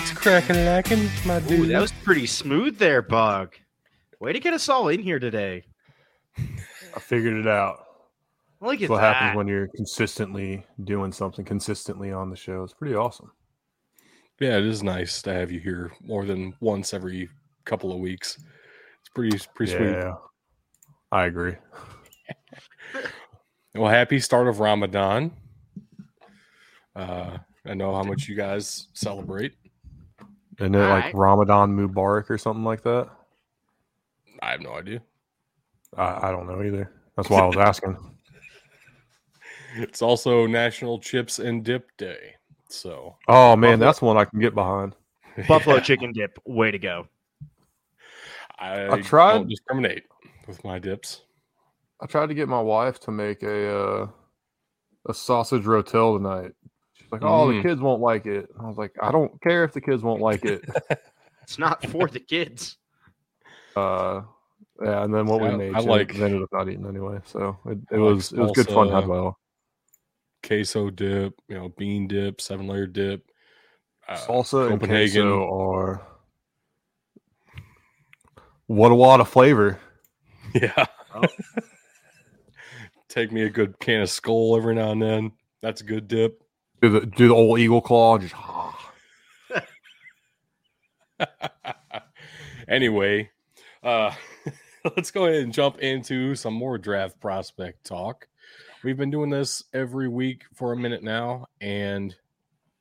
What's cracking and lacking, my dude? Ooh, that was pretty smooth there, Bug. Way to get us all in here today. I figured it out. Look at that. What happens when you're consistently doing something consistently on the show. It's pretty awesome. Yeah, it is nice to have you here more than once every couple of weeks. It's pretty sweet. Yeah, I agree. Well, happy start of Ramadan. I know how much you guys celebrate. Isn't it like Ramadan Mubarak or something like that? I have no idea. I don't know either. That's why I was asking. It's also National Chips and Dip Day. So, oh man, that's one I can get behind. Buffalo chicken dip, way to go! I tried don't discriminate with my dips. I tried to get my wife to make a sausage rotel tonight. She's like, "Oh, the kids won't like it." I was like, "I don't care if the kids won't like it. It's not for the kids." Yeah, and then we made, she ended up not eating anyway. So it was good fun. Had well. Queso dip, bean dip, 7-layer dip. Salsa Copenhagen. And queso are what a flavor. Yeah. Oh. Take me a good can of Skull every now and then. That's a good dip. Do the old eagle claw. Just... Anyway, let's go ahead and jump into some more draft prospect talk. We've been doing this every week for a minute now, and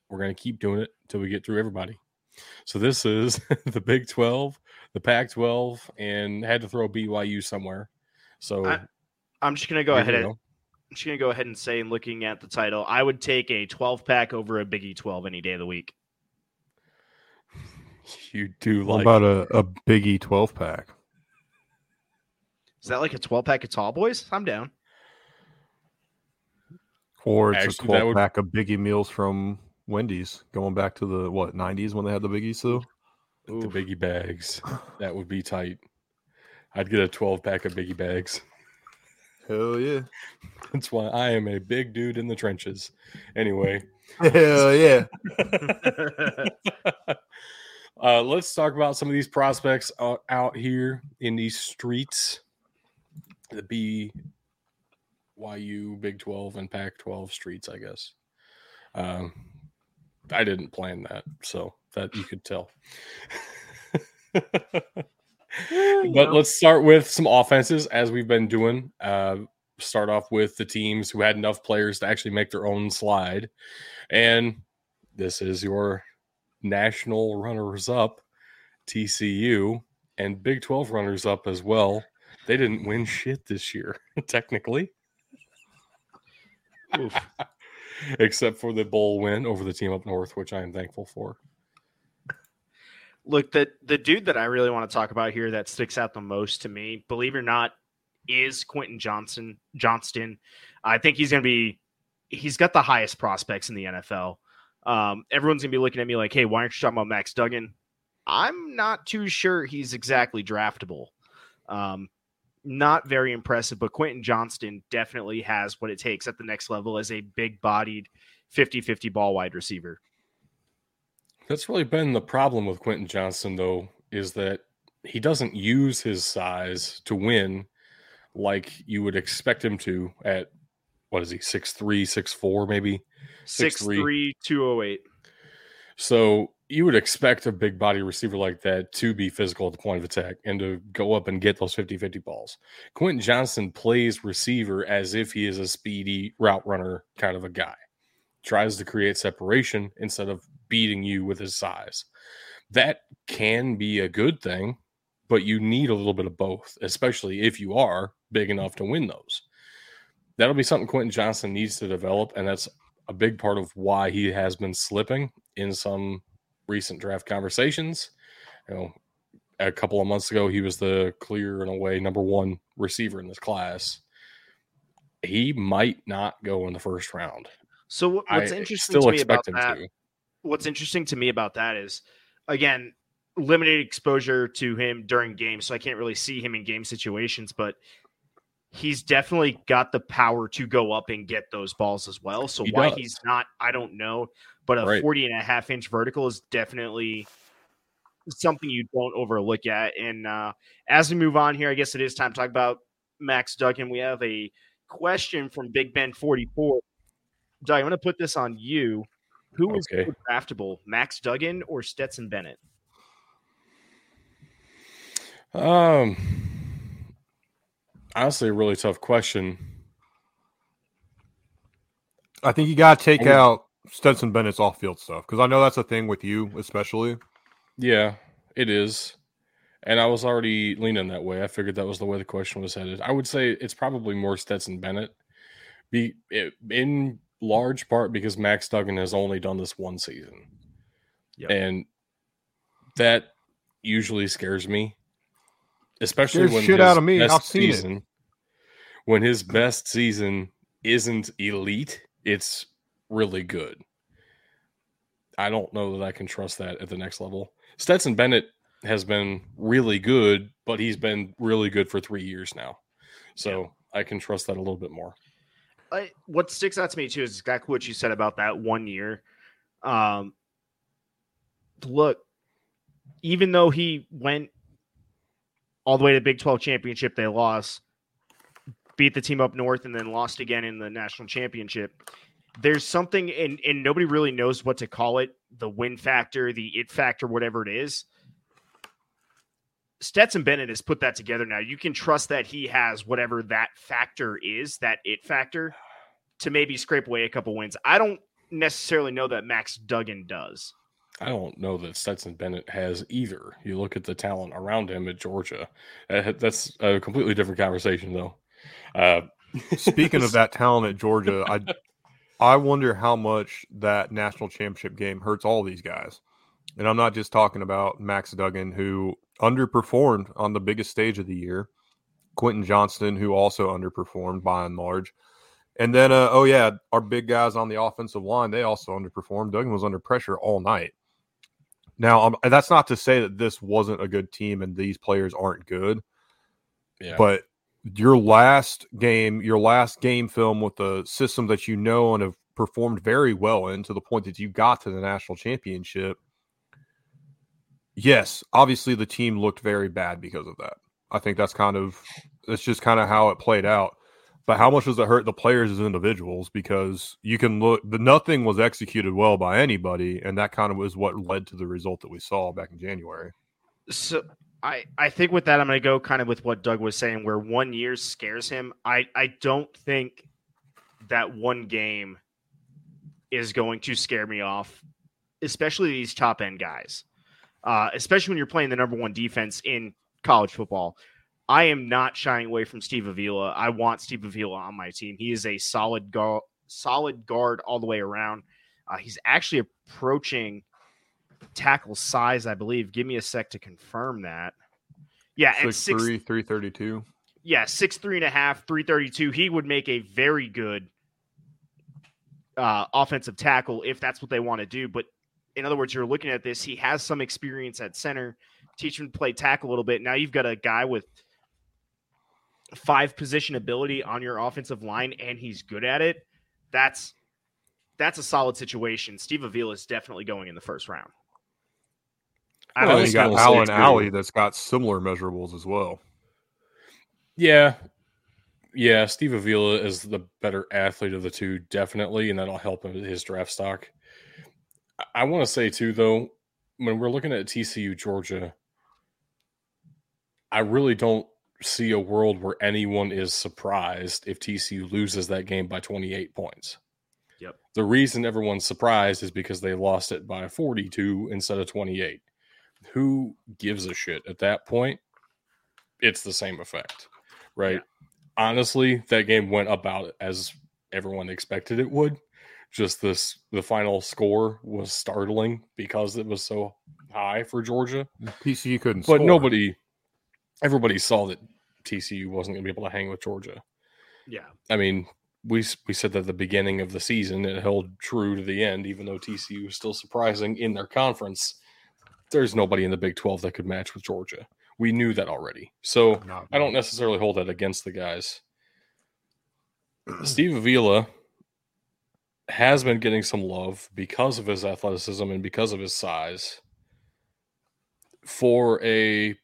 we're going to keep doing it until we get through everybody. So this is the Big 12, the Pac-12, and had to throw BYU somewhere. So I'm just going to go ahead and say, looking at the title, I would take a 12-pack over a Biggie 12 any day of the week. You do like about a Biggie 12-pack? Is that like a 12-pack of Tall Boys? I'm down. Or it's actually, a 12-pack of Biggie meals from Wendy's, going back to the, 90s when they had the Biggies, though? Oof. The Biggie bags. That would be tight. I'd get a 12-pack of Biggie bags. Hell yeah. That's why I am a big dude in the trenches. Anyway. Hell yeah. Let's talk about some of these prospects out here in these streets. The BYU, Big 12, and Pac-12 streets, I guess. I didn't plan that, so that you could tell. But let's start with some offenses, as we've been doing. Start off with the teams who had enough players to actually make their own slide. And this is your national runners-up, TCU, and Big 12 runners-up as well. They didn't win shit this year, technically. Except for the bowl win over the team up north, which I am thankful for. Look, the dude that I really want to talk about here that sticks out the most to me, believe it or not, is Quentin Johnston. I think he's got the highest prospects in the NFL. Everyone's going to be looking at me like, hey, why aren't you talking about Max Duggan? I'm not too sure he's exactly draftable. Not very impressive, but Quentin Johnston definitely has what it takes at the next level as a big-bodied 50-50 ball wide receiver. That's really been the problem with Quentin Johnston, though, is that he doesn't use his size to win like you would expect him to at, 6'3", 6'4", maybe? 6'3", 208. So you would expect a big body receiver like that to be physical at the point of attack and to go up and get those 50-50 balls. Quentin Johnston plays receiver as if he is a speedy route runner kind of a guy. Tries to create separation instead of beating you with his size. That can be a good thing, but you need a little bit of both, especially if you are big enough to win those. That'll be something Quentin Johnston needs to develop, and that's a big part of why he has been slipping in some recent draft conversations. A couple of months ago, he was the clear and away number one receiver in this class. He might not go in the first round. So what's interesting to me about that is, again, limited exposure to him during games. So I can't really see him in game situations, but he's definitely got the power to go up and get those balls as well. So why he's not, I don't know. but a 40.5-inch vertical is definitely something you don't overlook at. And as we move on here, I guess it is time to talk about Max Duggan. We have a question from Big Ben 44. Doug, I'm going to put this on you. Who is more draftable, Max Duggan or Stetson Bennett? Honestly, a really tough question. I think you got to take out Stetson Bennett's off-field stuff, because I know that's a thing with you especially. Yeah, it is. And I was already leaning that way. I figured that was the way the question was headed. I would say it's probably more Stetson Bennett, in large part because Max Duggan has only done this one season. Yep. And that usually scares me, especially when shit out of me. I've seen it. When his best season isn't elite, it's really good. I don't know that I can trust that at the next level. Stetson Bennett has been really good, but he's been really good for 3 years now. So yeah, I can trust that a little bit more. What sticks out to me too is exactly what you said about that 1 year. Look, even though he went all the way to the Big 12 championship, they lost, beat the team up north, and then lost again in the national championship. There's something, and nobody really knows what to call it, the win factor, the it factor, whatever it is. Stetson Bennett has put that together now. You can trust that he has whatever that factor is, that it factor, to maybe scrape away a couple wins. I don't necessarily know that Max Duggan does. I don't know that Stetson Bennett has either. You look at the talent around him at Georgia. That's a completely different conversation, though. Speaking of that talent at Georgia, I wonder how much that national championship game hurts all these guys. And I'm not just talking about Max Duggan, who underperformed on the biggest stage of the year, Quentin Johnston, who also underperformed by and large. And then, our big guys on the offensive line, they also underperformed. Duggan was under pressure all night. Now, that's not to say that this wasn't a good team and these players aren't good. Yeah. But your last game film with a system that you know and have performed very well in, to the point that you got to the national championship, yes, obviously the team looked very bad because of that. I think that's just kind of how it played out. But how much does it hurt the players as individuals? Because you can look, nothing was executed well by anybody, and that kind of was what led to the result that we saw back in January. So I think with that, I'm going to go kind of with what Doug was saying, where 1 year scares him. I don't think that one game is going to scare me off, especially these top-end guys. Especially when you're playing the number one defense in college football. I am not shying away from Steve Avila. I want Steve Avila on my team. He is a solid guard all the way around. He's actually approaching tackle size, I believe. Give me a sec to confirm that. Yeah, 6'3", 332. Yeah, 6'3 and a half, 332. He would make a very good offensive tackle if that's what they want to do, but in other words, you're looking at this. He has some experience at center. Teach him to play tackle a little bit. Now you've got a guy with 5 position ability on your offensive line, and he's good at it. That's a solid situation. Steve Avila is definitely going in the first round. I think you got Alan Alley that's got similar measurables as well. Yeah. Steve Avila is the better athlete of the two, definitely, and that'll help him with his draft stock. I want to say, too, though, when we're looking at TCU, Georgia, I really don't see a world where anyone is surprised if TCU loses that game by 28 points. Yep. The reason everyone's surprised is because they lost it by 42 instead of 28. Who gives a shit at that point? It's the same effect, right? Yeah. Honestly, that game went about as everyone expected it would. Just the final score was startling because it was so high for Georgia. TCU couldn't score. But everybody saw that TCU wasn't going to be able to hang with Georgia. Yeah. I mean, we said that at the beginning of the season, it held true to the end, even though TCU was still surprising in their conference. There's nobody in the Big 12 that could match with Georgia. We knew that already. So I don't necessarily hold that against the guys. Steve Avila has been getting some love because of his athleticism and because of his size for a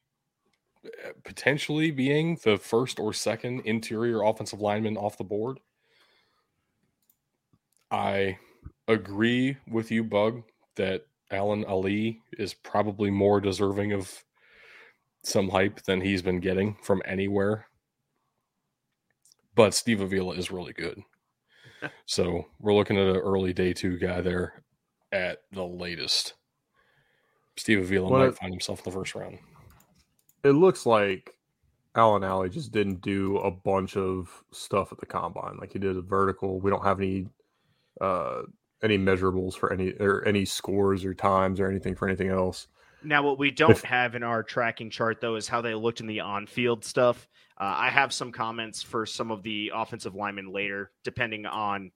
potentially being the first or second interior offensive lineman off the board. I agree with you, Bug, that Alan Alley is probably more deserving of some hype than he's been getting from anywhere. But Steve Avila is really good. So we're looking at an early day two guy there at the latest. Steve Avila might find himself in the first round. It looks like Alan Alley just didn't do a bunch of stuff at the combine. Like he did a vertical. We don't have any measurables for any scores or times or anything for anything else. Now, what we don't have in our tracking chart, though, is how they looked in the on-field stuff. I have some comments for some of the offensive linemen later, depending on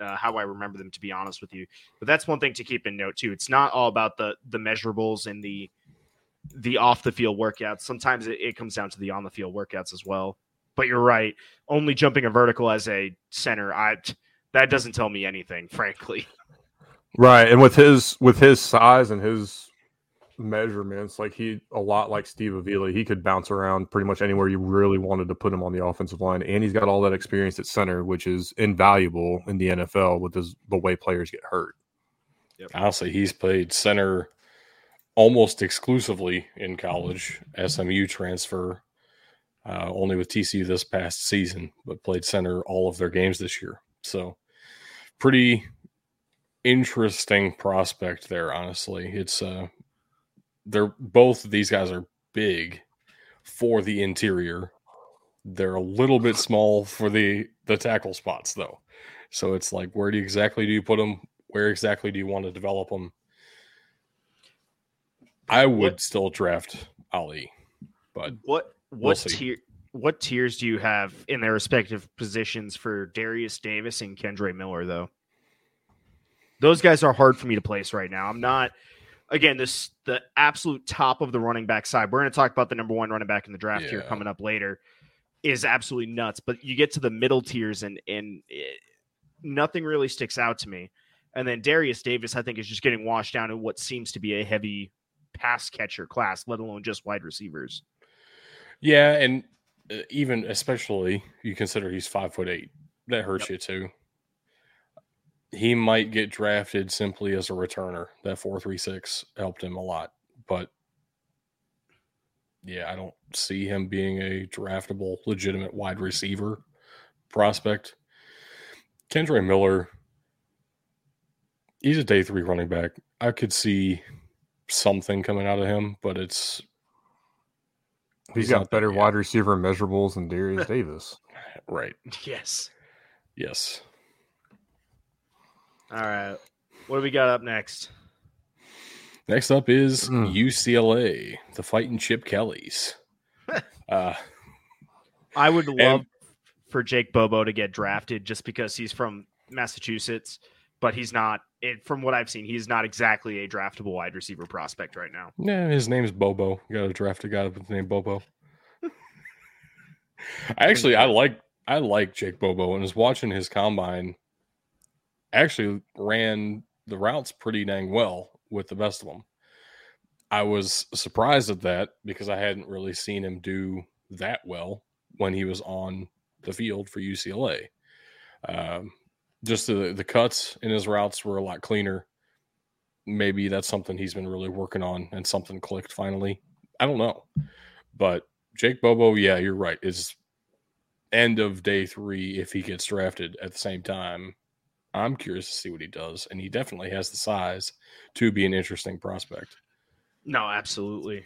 how I remember them, to be honest with you. But that's one thing to keep in note, too. It's not all about the measurables and the off-the-field workouts. Sometimes it comes down to the on-the-field workouts as well. But you're right. Only jumping a vertical as a center, that doesn't tell me anything, frankly. Right, and with his size and his measurements, like a lot like Steve Avila, he could bounce around pretty much anywhere you really wanted to put him on the offensive line, and he's got all that experience at center, which is invaluable in the NFL with the way players get hurt. Yep. Honestly, he's played center almost exclusively in college. SMU transfer, only with TCU this past season, but played center all of their games this year. So pretty interesting prospect there, honestly. It's they're both of these guys are big for the interior. They're a little bit small for the tackle spots, though. So it's like, where exactly do you put them? Where exactly do you want to develop them? I would still draft Alley, but what tiers do you have in their respective positions for Darius Davis and Kendre Miller, though? Those guys are hard for me to place right now. I'm not. Again, the absolute top of the running back side. We're going to talk about the number one running back in the draft here coming up later. Is absolutely nuts. But you get to the middle tiers and nothing really sticks out to me. And then Darius Davis, I think, is just getting washed down in what seems to be a heavy pass catcher class, let alone just wide receivers. Yeah, and even especially you consider he's 5'8". That hurts you too. He might get drafted simply as a returner. That 4.36 helped him a lot. But, yeah, I don't see him being a draftable, legitimate wide receiver prospect. Kendre Miller, he's a day three running back. I could see something coming out of him, but it's... He's got better wide receiver measurables than Darius Davis. Right. Yes. All right. What do we got up next? Next up is UCLA, the Fighting Chip Kellys. I would love for Jake Bobo to get drafted just because he's from Massachusetts, but he's not. From what I've seen, he's not exactly a draftable wide receiver prospect right now. Yeah, his name's Bobo. You got to draft a guy with the name Bobo. I like Jake Bobo, and was watching his combine. Actually ran the routes pretty dang well with the best of them. I was surprised at that because I hadn't really seen him do that well when he was on the field for UCLA. Just the cuts in his routes were a lot cleaner. Maybe that's something he's been really working on and something clicked finally. I don't know. But Jake Bobo, yeah, you're right, is end of day three if he gets drafted at the same time. I'm curious to see what he does, and he definitely has the size to be an interesting prospect. No, absolutely.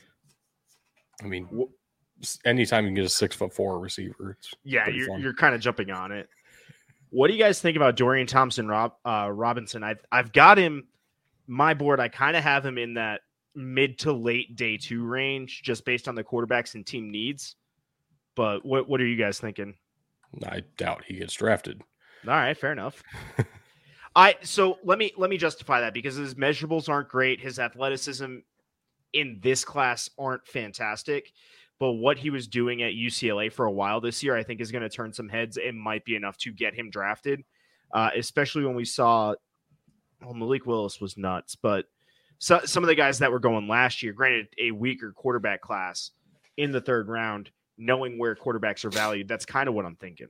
I mean, anytime you can get a 6'4" receiver, you're kind of jumping on it. What do you guys think about Dorian Thompson Robinson? I've got him my board. I kind of have him in that mid to late day two range, just based on the quarterbacks and team needs. But what are you guys thinking? I doubt he gets drafted. All right, fair enough. So let me justify that because his measurables aren't great. His athleticism in this class aren't fantastic, but what he was doing at UCLA for a while this year, I think is going to turn some heads and might be enough to get him drafted. especially when we saw Malik Willis was nuts, but so, some of the guys that were going last year, granted a weaker quarterback class in the third round, knowing where quarterbacks are valued, that's kind of what I'm thinking.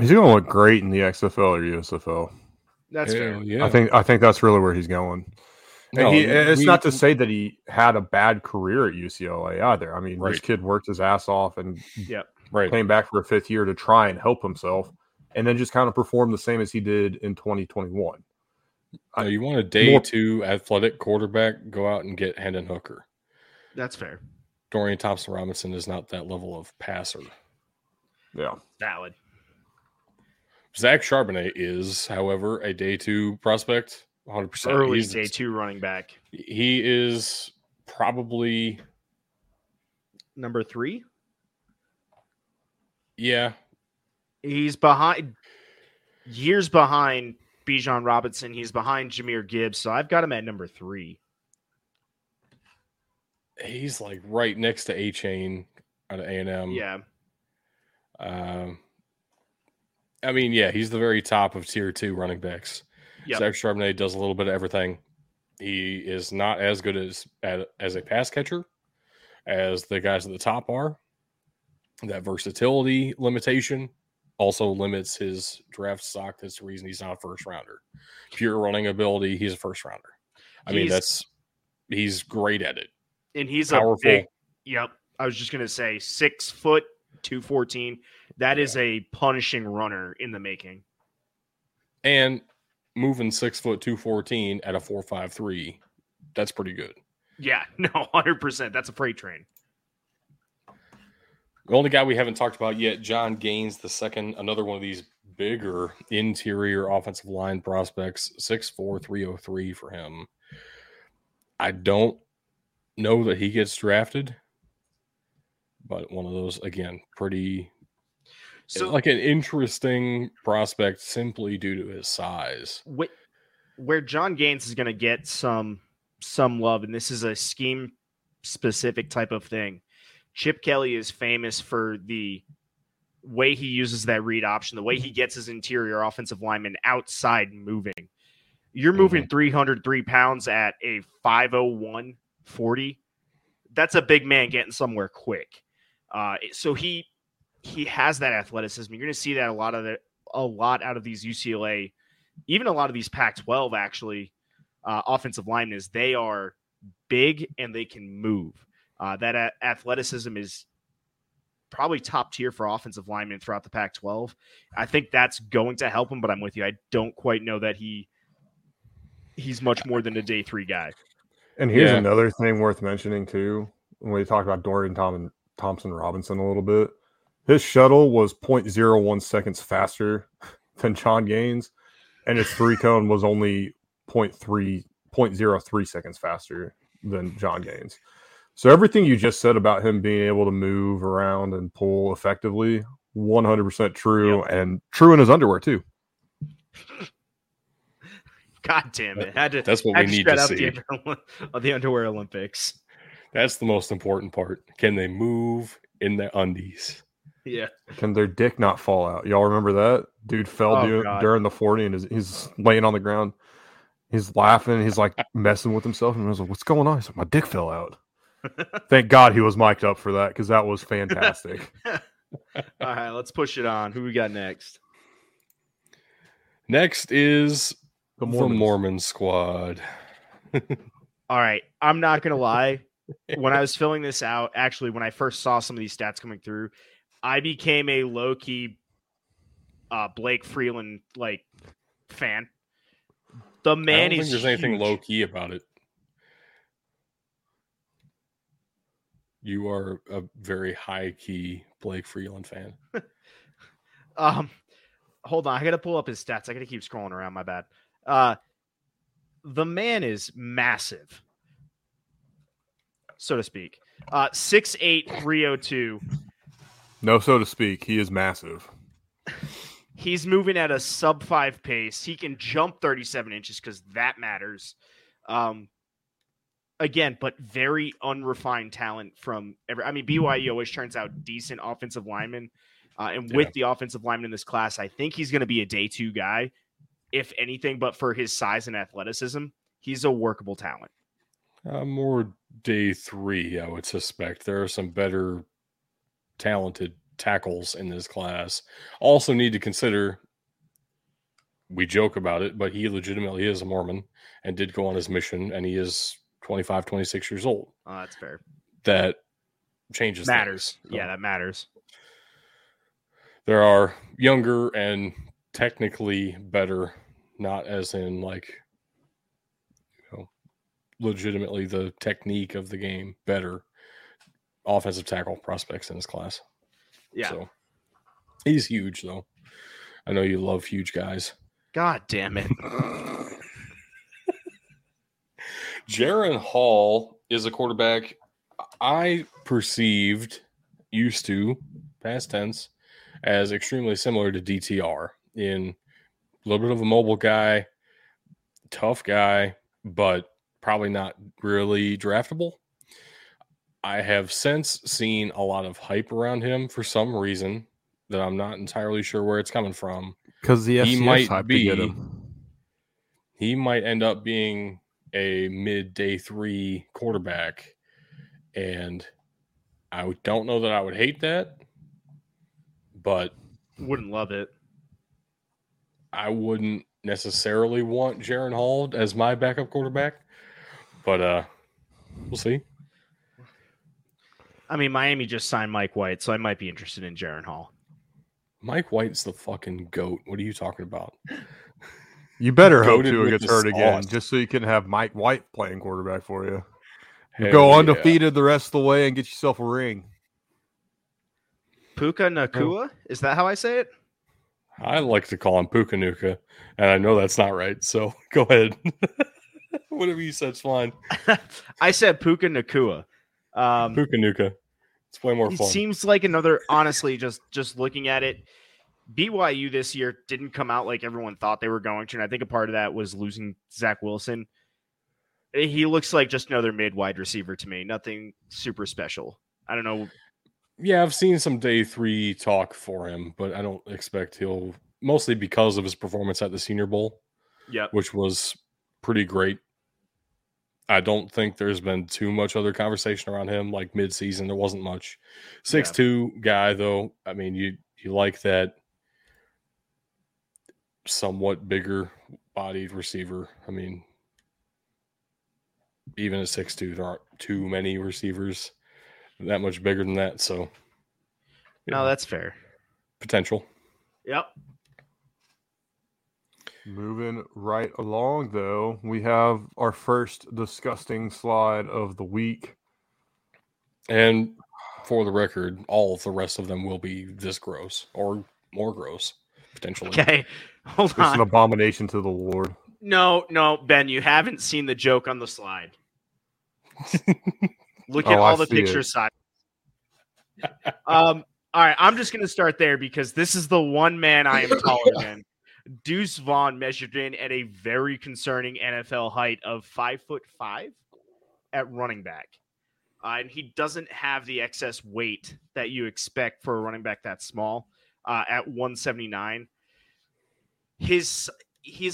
He's going to look great in the XFL or USFL. That's fair. Yeah. I think that's really where he's going. No, and it's not to say that he had a bad career at UCLA either. I mean, right. This kid worked his ass off and came back for a fifth year to try and help himself, and then just kind of performed the same as he did in 2021. You want a day two athletic quarterback, go out and get Hendon Hooker. That's fair. Dorian Thompson Robinson is not that level of passer. Yeah. Valid. Zach Charbonnet is, however, a day two prospect. 100%. Early day two running back. He is probably number 3. Yeah. He's years behind Bijan Robinson. He's behind Jahmyr Gibbs. So I've got him at number 3. He's like right next to A-Chain out of A&M. Yeah. I mean, yeah, he's the very top of tier 2 running backs. Yep. Zach Charbonnet does a little bit of everything. He is not as good as a pass catcher as the guys at the top are. That versatility limitation also limits his draft stock. That's the reason he's not a first rounder. Pure running ability, he's a first rounder. He's great at it. And he's powerful. I was just going to say 6 foot, 214. That is a punishing runner in the making. And moving 6 foot, 214 at a 4.53, that's pretty good. Yeah, no, 100%. That's a freight train. The only guy we haven't talked about yet, John Gaines, the second, another one of these bigger interior offensive line prospects, 6'4", 303 for him. I don't know that he gets drafted, but one of those, again, pretty... So, like an interesting prospect simply due to his size. Where John Gaines is going to get some love, and this is a scheme-specific type of thing, Chip Kelly is famous for the way he uses that read option, the way he gets his interior offensive lineman outside moving. You're moving 303 pounds at a 501.40. That's a big man getting somewhere quick. So he has that athleticism. You're going to see that a lot out of these UCLA, even a lot of these Pac-12 actually offensive linemen. Is they are big and they can move. That athleticism is probably top tier for offensive linemen throughout the Pac-12. I think that's going to help him, but I'm with you. I don't quite know that he's much more than a day 3 guy. And here's another thing worth mentioning too. When we talk about Dorian Thompson Robinson a little bit, his shuttle was 0.01 seconds faster than John Gaines, and his three-cone was only 0.03 seconds faster than John Gaines. So everything you just said about him being able to move around and pull effectively, 100% true, and true in his underwear, too. God damn it. That's what we need to see. The underwear Olympics. That's the most important part. Can they move in their undies? Yeah. Can their dick not fall out? Y'all remember that? Dude fell during the 40 and he's laying on the ground. He's laughing. He's like messing with himself. And I was like, what's going on? He's like, my dick fell out. Thank God he was mic'd up for that because that was fantastic. All right, let's push it on. Who we got next? Next is the Mormon squad. All right. I'm not going to lie. When I was filling this out, actually, when I first saw some of these stats coming through, I became a low-key Blake Freeland fan. The man is huge. I don't think there's anything low-key about it. You are a very high-key Blake Freeland fan. Hold on. I got to pull up his stats. I got to keep scrolling around. My bad. The man is massive, so to speak. 6'8", 302. No, so to speak. He is massive. He's moving at a sub-5 pace. He can jump 37 inches because that matters. Again, but very unrefined talent from BYU always turns out decent offensive linemen. And with the offensive lineman in this class, I think he's going to be a day two guy. If anything, but for his size and athleticism, he's a workable talent. More day three, I would suspect. There are some better talented tackles in this class. Also need to consider, we joke about it, but he legitimately is a Mormon and did go on his mission, and he is 25, 26 years old. Oh, that's fair. That changes. Matters. So yeah, that matters. There are younger and technically better, not as in like, you know, legitimately the technique of the game, better offensive tackle prospects in this class. Yeah. So he's huge though. I know you love huge guys. God damn it. Jaren Hall is a quarterback I perceived, used to, past tense, as extremely similar to DTR in a little bit of a mobile guy, tough guy, but probably not really draftable. I have since seen a lot of hype around him for some reason that I'm not entirely sure where it's coming from. Because the FCS hype to get him. He might end up being a mid-day three quarterback, and I don't know that I would hate that, but wouldn't love it. I wouldn't necessarily want Jaren Hall as my backup quarterback, but we'll see. I mean, Miami just signed Mike White, so I might be interested in Jaren Hall. Mike White's the fucking GOAT. What are you talking about? You better hope Tua gets hurt again, just so you can have Mike White playing quarterback for you. Go undefeated the rest of the way and get yourself a ring. Puka Nacua? Is that how I say it? I like to call him Puka Nuka, and I know that's not right, so go ahead. Whatever you said's fine. I said Puka Nacua. Puka Nacua. It's way more fun. It seems like another, honestly, just looking at it, BYU this year didn't come out like everyone thought they were going to, and I think a part of that was losing Zach Wilson. He looks like just another mid-wide receiver to me. Nothing super special. I don't know. Yeah, I've seen some day three talk for him, but I don't expect he'll, mostly because of his performance at the Senior Bowl, which was pretty great. I don't think there's been too much other conversation around him, like mid-season. There wasn't much. 6'2 guy, though. I mean, you like that somewhat bigger-bodied receiver. I mean, even at 6'2, there aren't too many receivers that much bigger than that, so no, that's fair. Potential. Yep. Moving right along, though, we have our first disgusting slide of the week. And for the record, all of the rest of them will be this gross or more gross, potentially. Okay, hold on. It's an abomination to the Lord. No, Ben, you haven't seen the joke on the slide. Look at all the picture size. All right, I'm just going to start there because this is the one man I am taller than. Deuce Vaughn measured in at a very concerning NFL height of 5'5" at running back. And he doesn't have the excess weight that you expect for a running back that small at 179. He's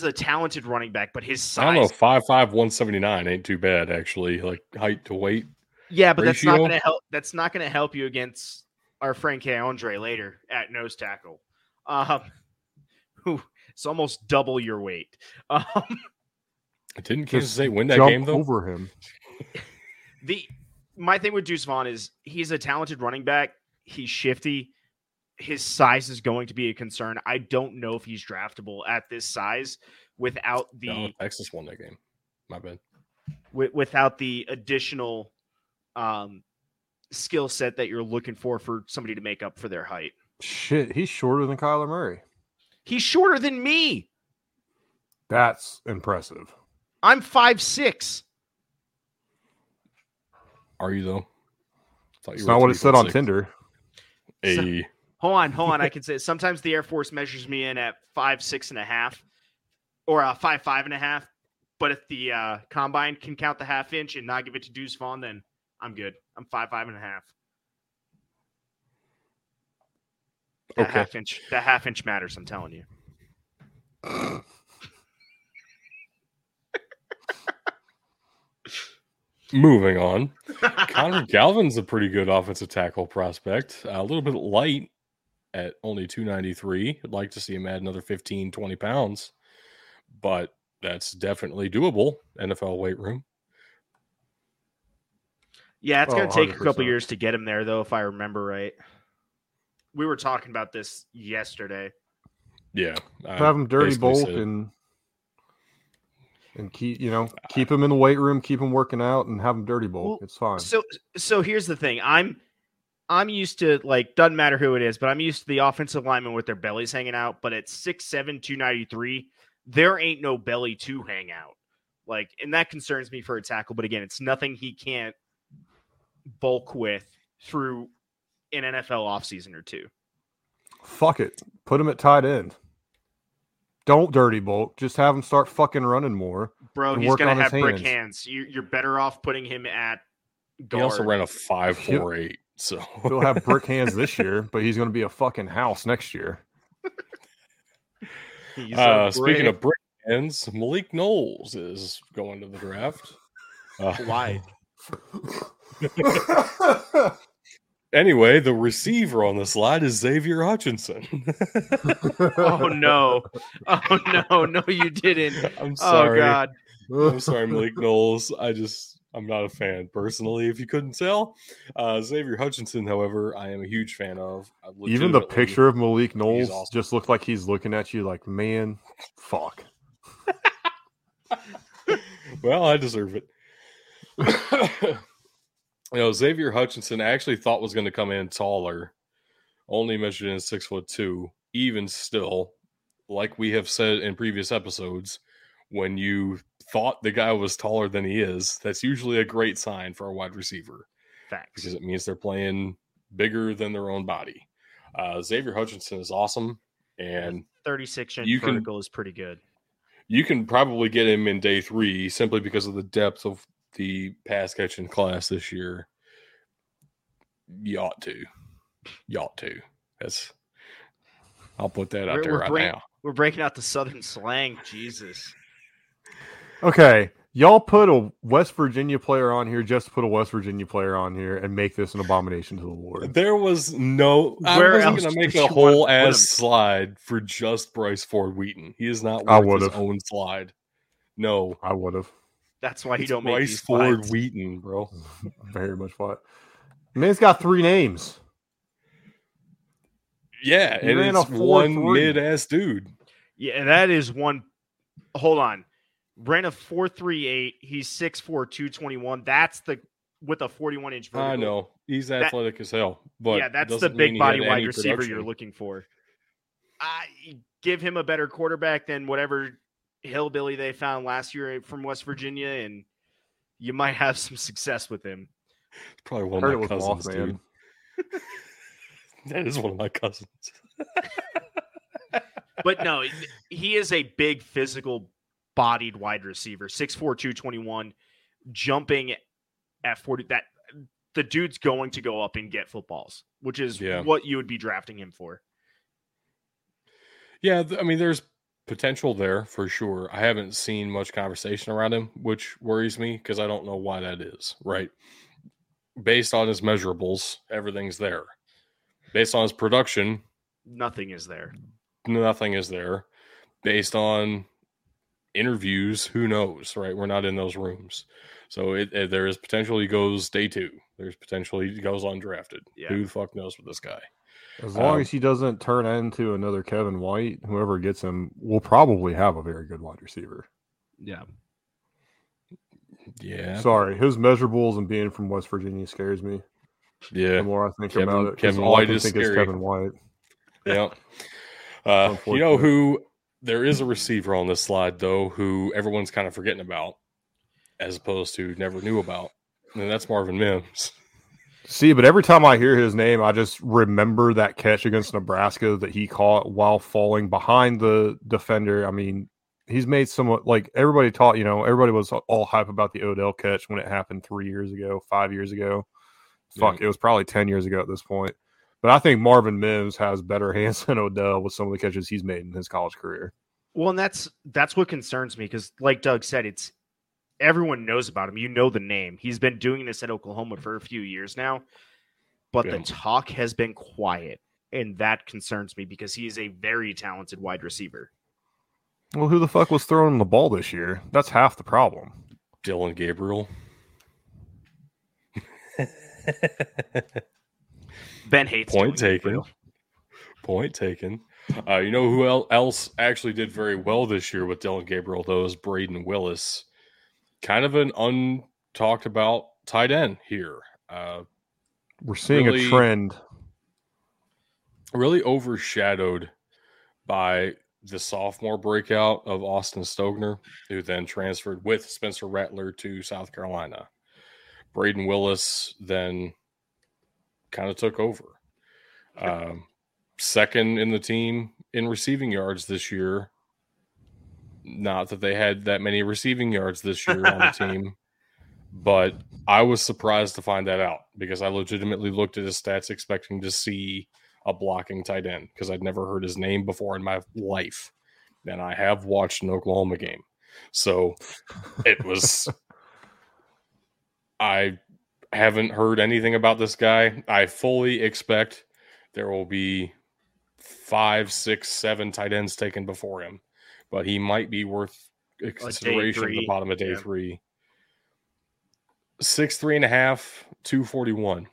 a talented running back, but his size... I don't know, 5'5", 179 ain't too bad, actually, like height to weight. Yeah, but ratio. That's not going to help. That's not going to help you against our Frank Keandre later at nose tackle. It's almost double your weight. Didn't Kansas State win that game though? Over him. My thing with Deuce Vaughn is he's a talented running back. He's shifty. His size is going to be a concern. I don't know if he's draftable at this size without the Texas won that game. My bad. Without the additional skill set that you're looking for somebody to make up for their height. Shit, he's shorter than Kyler Murray. He's shorter than me. That's impressive. I'm 5'6". Are you though? It's not what it said on Tinder. Hey. So, hold on. I can say sometimes the Air Force measures me in at 5'6.5" or 5'5.5". But if the combine can count the half inch and not give it to Deuce Vaughn, then I'm good. I'm 5'5.5". That half inch matters, I'm telling you. Moving on. Connor Galvin's a pretty good offensive tackle prospect. A little bit light at only 293. I'd like to see him add another 15, 20 pounds. But that's definitely doable, NFL weight room. Yeah, it's going to take 100%. A couple years to get him there, though, if I remember right. We were talking about this yesterday. Yeah. Have him dirty bolt and keep him in the weight room, keep him working out, and have him dirty bolt. Well, it's fine. So here's the thing. I'm used to, like, doesn't matter who it is, but I'm used to the offensive linemen with their bellies hanging out. But at 6'7", 293, there ain't no belly to hang out. Like, and that concerns me for a tackle. But again, it's nothing he can't bulk with through an NFL offseason or two. Fuck it. Put him at tight end. Don't dirty bulk. Just have him start fucking running more. Bro, he's going to have brick hands. You're better off putting him at guard. He also ran a 5.48. So he'll have brick hands this year, but he's going to be a fucking house next year. Speaking of brick hands, Malik Knowles is going to the draft. Why? Anyway, the receiver on the slide is Xavier Hutchinson. Oh, no, you didn't. I'm sorry. Oh, God. I'm sorry, Malik Knowles. I'm not a fan, personally, if you couldn't tell. Xavier Hutchinson, however, I am a huge fan of. Even the picture of Malik Knowles awesome. Just looked like he's looking at you like, man, fuck. Well, I deserve it. Xavier Hutchinson I actually thought was going to come in taller. Only measured in 6'2". Even still, like we have said in previous episodes, when you thought the guy was taller than he is, that's usually a great sign for a wide receiver. Facts. Because it means they're playing bigger than their own body. Xavier Hutchinson is awesome. And 36-inch vertical is pretty good. You can probably get him in day three simply because of the depth of the pass catching class this year. You ought to. I'll put that out there right now. We're breaking out the Southern slang. Jesus. Okay. Y'all put a West Virginia player on here just to put a West Virginia player on here and make this an abomination to the Lord. There was no – I wasn't going to make a whole-ass slide for just Bryce Ford Wheaton. He is not worth his own slide. No. I would have. That's why it's don't make these slides. Bryce Ford Wheaton, bro. Very much what. Man's got three names. Yeah, he and it's one mid-ass dude. Yeah, that is one – hold on. Ran a 4.38. He's 6'4", 221. That's the with a 41-inch vertical. I know. He's athletic as hell. But yeah, that's the big body wide receiver you're looking for. Give him a better quarterback than whatever hillbilly they found last year from West Virginia, and you might have some success with him. Probably one of my cousins, dude. That is one of my cousins. But no, he is a big physical bodied wide receiver, 6'4", 221, jumping at 40. That the dude's going to go up and get footballs, which is what you would be drafting him for. Yeah, I mean, there's potential there for sure. I haven't seen much conversation around him, which worries me because I don't know why that is, right? Based on his measurables, everything's there. Based on his production, nothing is there. Based on interviews, who knows, right? We're not in those rooms. So there is potential he goes day two. There's potential he goes undrafted. Yeah. Who the fuck knows with this guy? As long as he doesn't turn into another Kevin White, whoever gets him will probably have a very good wide receiver. Yeah. Yeah. Sorry. His measurables and being from West Virginia scares me. Yeah. The more I think about it. Kevin White is scary. Kevin White. Yeah. You know who... There is a receiver on this slide, though, who everyone's kind of forgetting about as opposed to never knew about, and that's Marvin Mims. See, but every time I hear his name, I just remember that catch against Nebraska that he caught while falling behind the defender. I mean, he's made somewhat – like, everybody taught – everybody was all hype about the Odell catch when it happened 3 years ago, 5 years ago. Fuck, it was probably 10 years ago at this point. But I think Marvin Mims has better hands than Odell with some of the catches he's made in his college career. Well, and that's what concerns me because, like Doug said, it's everyone knows about him. You know the name. He's been doing this at Oklahoma for a few years now, but the talk has been quiet, and that concerns me because he is a very talented wide receiver. Well, who the fuck was throwing the ball this year? That's half the problem. Dylan Gabriel. Ben hates point taken. Gabriel. Point taken. You know who else actually did very well this year with Dylan Gabriel, though, is Braden Willis. Kind of an untalked about tight end here. We're seeing really, a trend. Really overshadowed by the sophomore breakout of Austin Stogner, who then transferred with Spencer Rattler to South Carolina. Braden Willis then kind of took over. Second in the team in receiving yards this year. Not that they had that many receiving yards this year on the team, but I was surprised to find that out because I legitimately looked at his stats expecting to see a blocking tight end because I'd never heard his name before in my life. And I have watched an Oklahoma game. So it was... I haven't heard anything about this guy. I fully expect there will be 5, 6, 7 tight ends taken before him, but he might be worth consideration at the bottom of day three. 6'3.5", 241.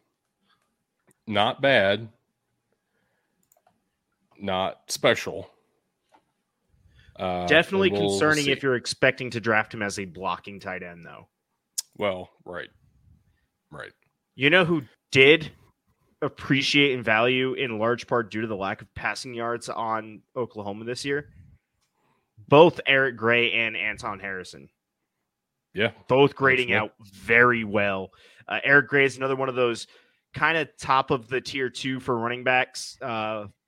Not bad. Not special. Definitely concerning if you're expecting to draft him as a blocking tight end, though. Well, right. You know who did appreciate in value in large part due to the lack of passing yards on Oklahoma this year? Both Eric Gray and Anton Harrison. Yeah. Both grading out very well. Eric Gray is another one of those kind of top of the tier 2 for running backs,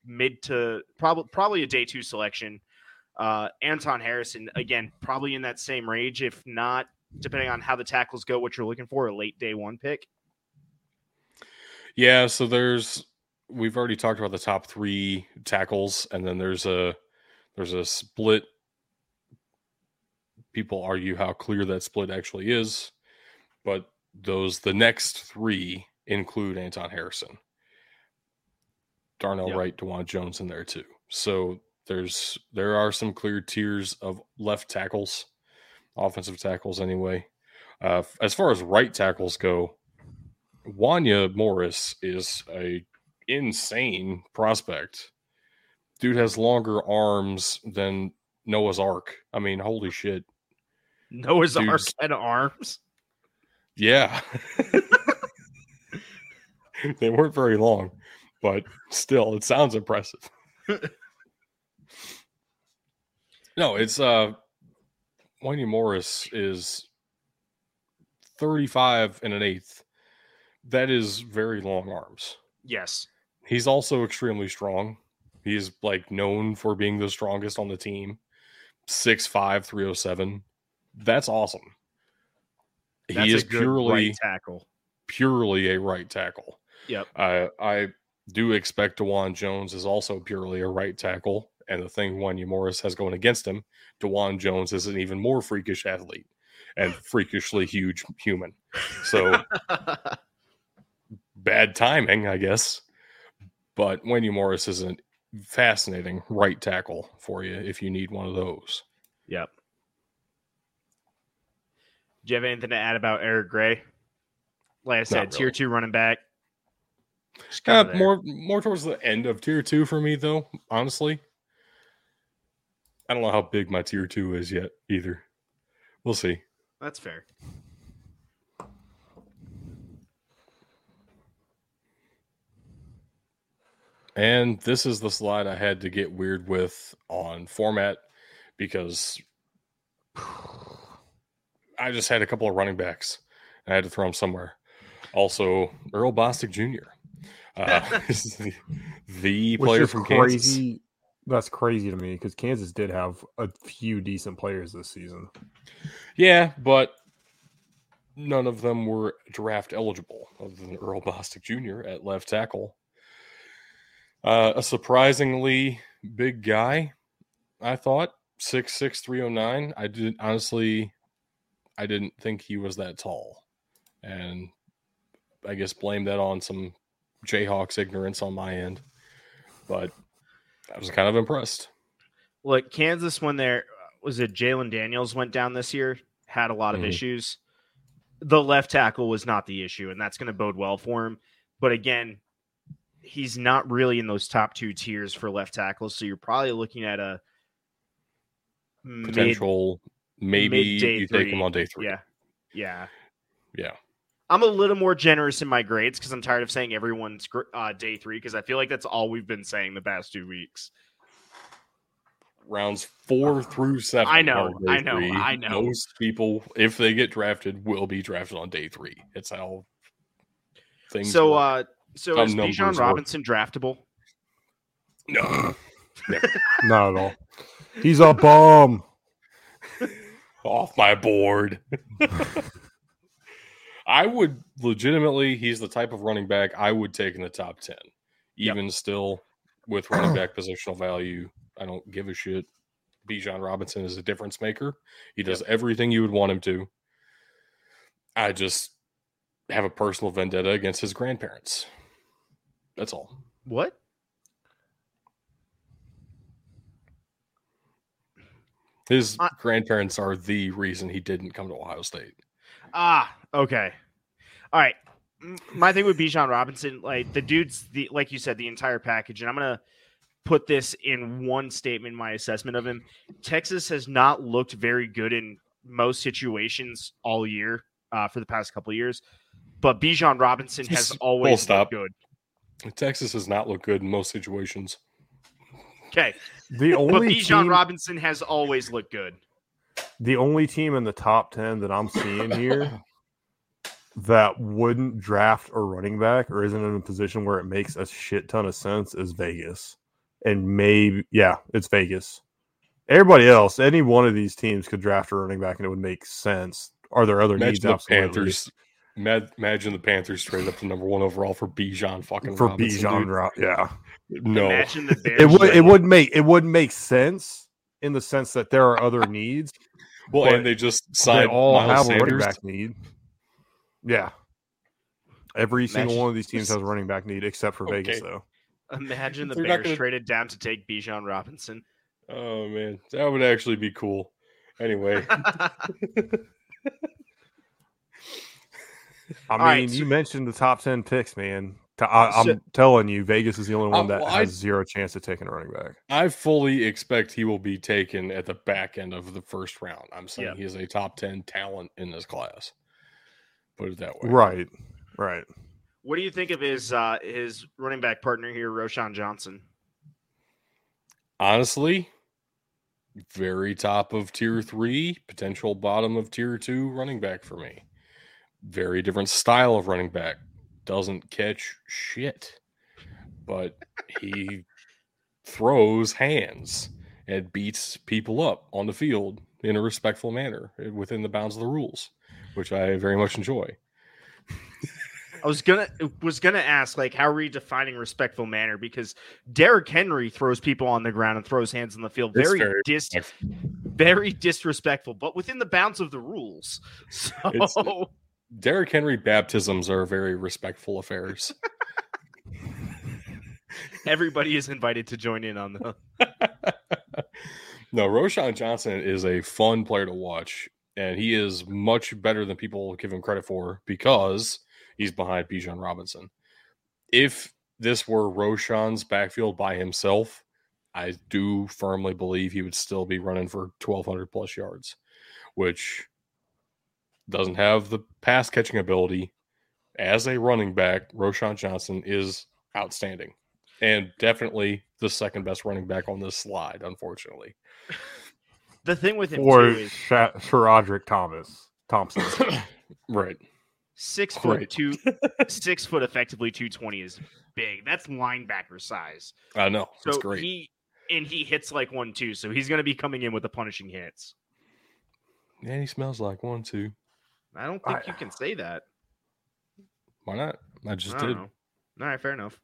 mid to probably a day 2 selection. Anton Harrison, again, probably in that same range, if not, depending on how the tackles go, what you're looking for, a late day 1 pick. Yeah, so we've already talked about the top 3 tackles, and then there's a split. People argue how clear that split actually is, but the next 3 include Anton Harrison. Darnell Wright, DeJuan Jones in there too. So there are some clear tiers of left tackles. Offensive tackles, anyway. As far as right tackles go, Wanya Morris is an insane prospect. Dude has longer arms than Noah's Ark. I mean, holy shit. Noah's Ark had arms? Yeah. They weren't very long, but still, it sounds impressive. No, it's... Wanya Morris is 35 1/8. That is very long arms. Yes. He's also extremely strong. He is known for being the strongest on the team. 6'5", 307. That's awesome. He is purely a right tackle. Yep. I do expect DeJuan Jones is also purely a right tackle. And the thing Wanya Morris has going against him, DeJuan Jones is an even more freakish athlete and freakishly huge human. So bad timing, I guess. But Wanya Morris is a fascinating right tackle for you if you need one of those. Yep. Do you have anything to add about Eric Gray? Like I said, really. Tier 2 running back. More towards the end of tier 2 for me, though, honestly. I don't know how big my tier 2 is yet either. We'll see. That's fair. And this is the slide I had to get weird with on format because I just had a couple of running backs and I had to throw them somewhere. Also, Earl Bostic Jr. Is the player from Kansas. That's crazy to me because Kansas did have a few decent players this season. Yeah, but none of them were draft eligible other than Earl Bostic Jr. at left tackle. A surprisingly big guy, I thought. 6'6", 309. I didn't think he was that tall. And I guess blame that on some Jayhawks ignorance on my end. But I was kind of impressed. Look, Kansas, when there was Jalen Daniels went down this year, had a lot of issues. The left tackle was not the issue, and that's going to bode well for him. But again, he's not really in those top two tiers for left tackles, so you're probably looking at a potential take him on day three. Yeah. I'm a little more generous in my grades because I'm tired of saying everyone's day three because I feel like that's all we've been saying the past 2 weeks. Rounds 4 through 7. I know. Most people, if they get drafted, will be drafted on day 3. It's how things work. So is Bijan Robinson draftable? No. Not at all. He's a bum. Off my board. I would legitimately, he's the type of running back I would take in the top 10. Even still with running back positional value, I don't give a shit. Bijan Robinson is a difference maker. He does everything you would want him to. I just have a personal vendetta against his grandparents. That's all. What? His grandparents are the reason he didn't come to Ohio State. Ah, okay. All right. My thing with Bijan Robinson, like the dude's, like you said, the entire package, and I'm going to put this in one statement, my assessment of him. Texas has not looked very good in most situations all year for the past couple of years, but Bijan Robinson has always looked good. Texas has not looked good in most situations. Okay. Bijan Robinson has always looked good. The only team in the top 10 that I'm seeing here that wouldn't draft a running back or isn't in a position where it makes a shit ton of sense is Vegas. And maybe, it's Vegas. Everybody else, any one of these teams could draft a running back and it would make sense. Are there other needs? Imagine the Panthers straight up to number 1 overall for Bijan fucking Robinson. No. Imagine the Bears. It would make sense in the sense that there are other needs. Well, and they just signed Miles Sanders. A running back need. Yeah. Every single one of these teams has a running back need except for Vegas, though. Imagine the Bears traded down to take Bijan Robinson. Oh, man. That would actually be cool. Anyway. You mentioned the top 10 picks, man. I'm telling you, Vegas is the only one that has zero chance of taking a running back. I fully expect he will be taken at the back end of the first round. I'm saying he is a top 10 talent in this class. Put it that way. Right. What do you think of his running back partner here, Roschon Johnson? Honestly, very top of tier 3, potential bottom of tier 2 running back for me. Very different style of running back. Doesn't catch shit, but he throws hands and beats people up on the field in a respectful manner within the bounds of the rules, which I very much enjoy. I was gonna ask, like, how are we defining respectful manner? Because Derrick Henry throws people on the ground and throws hands in the field. Very disrespectful, but within the bounds of the rules. So Derrick Henry baptisms are very respectful affairs. Everybody is invited to join in on them. No, Roschon Johnson is a fun player to watch, and he is much better than people give him credit for because he's behind Bijan Robinson. If this were Roschon's backfield by himself, I do firmly believe he would still be running for 1,200 plus yards, which doesn't have the pass catching ability. As a running back, Roschon Johnson is outstanding and definitely the second best running back on this slide, unfortunately. The thing with him is Roderick Thompson. Right. 6 foot, effectively 220 is big. That's linebacker size. I know. So that's great. He hits like one, too. So he's going to be coming in with the punishing hits. And he smells like one, too. I don't think you can say that. Why not? I just did. All right. Fair enough.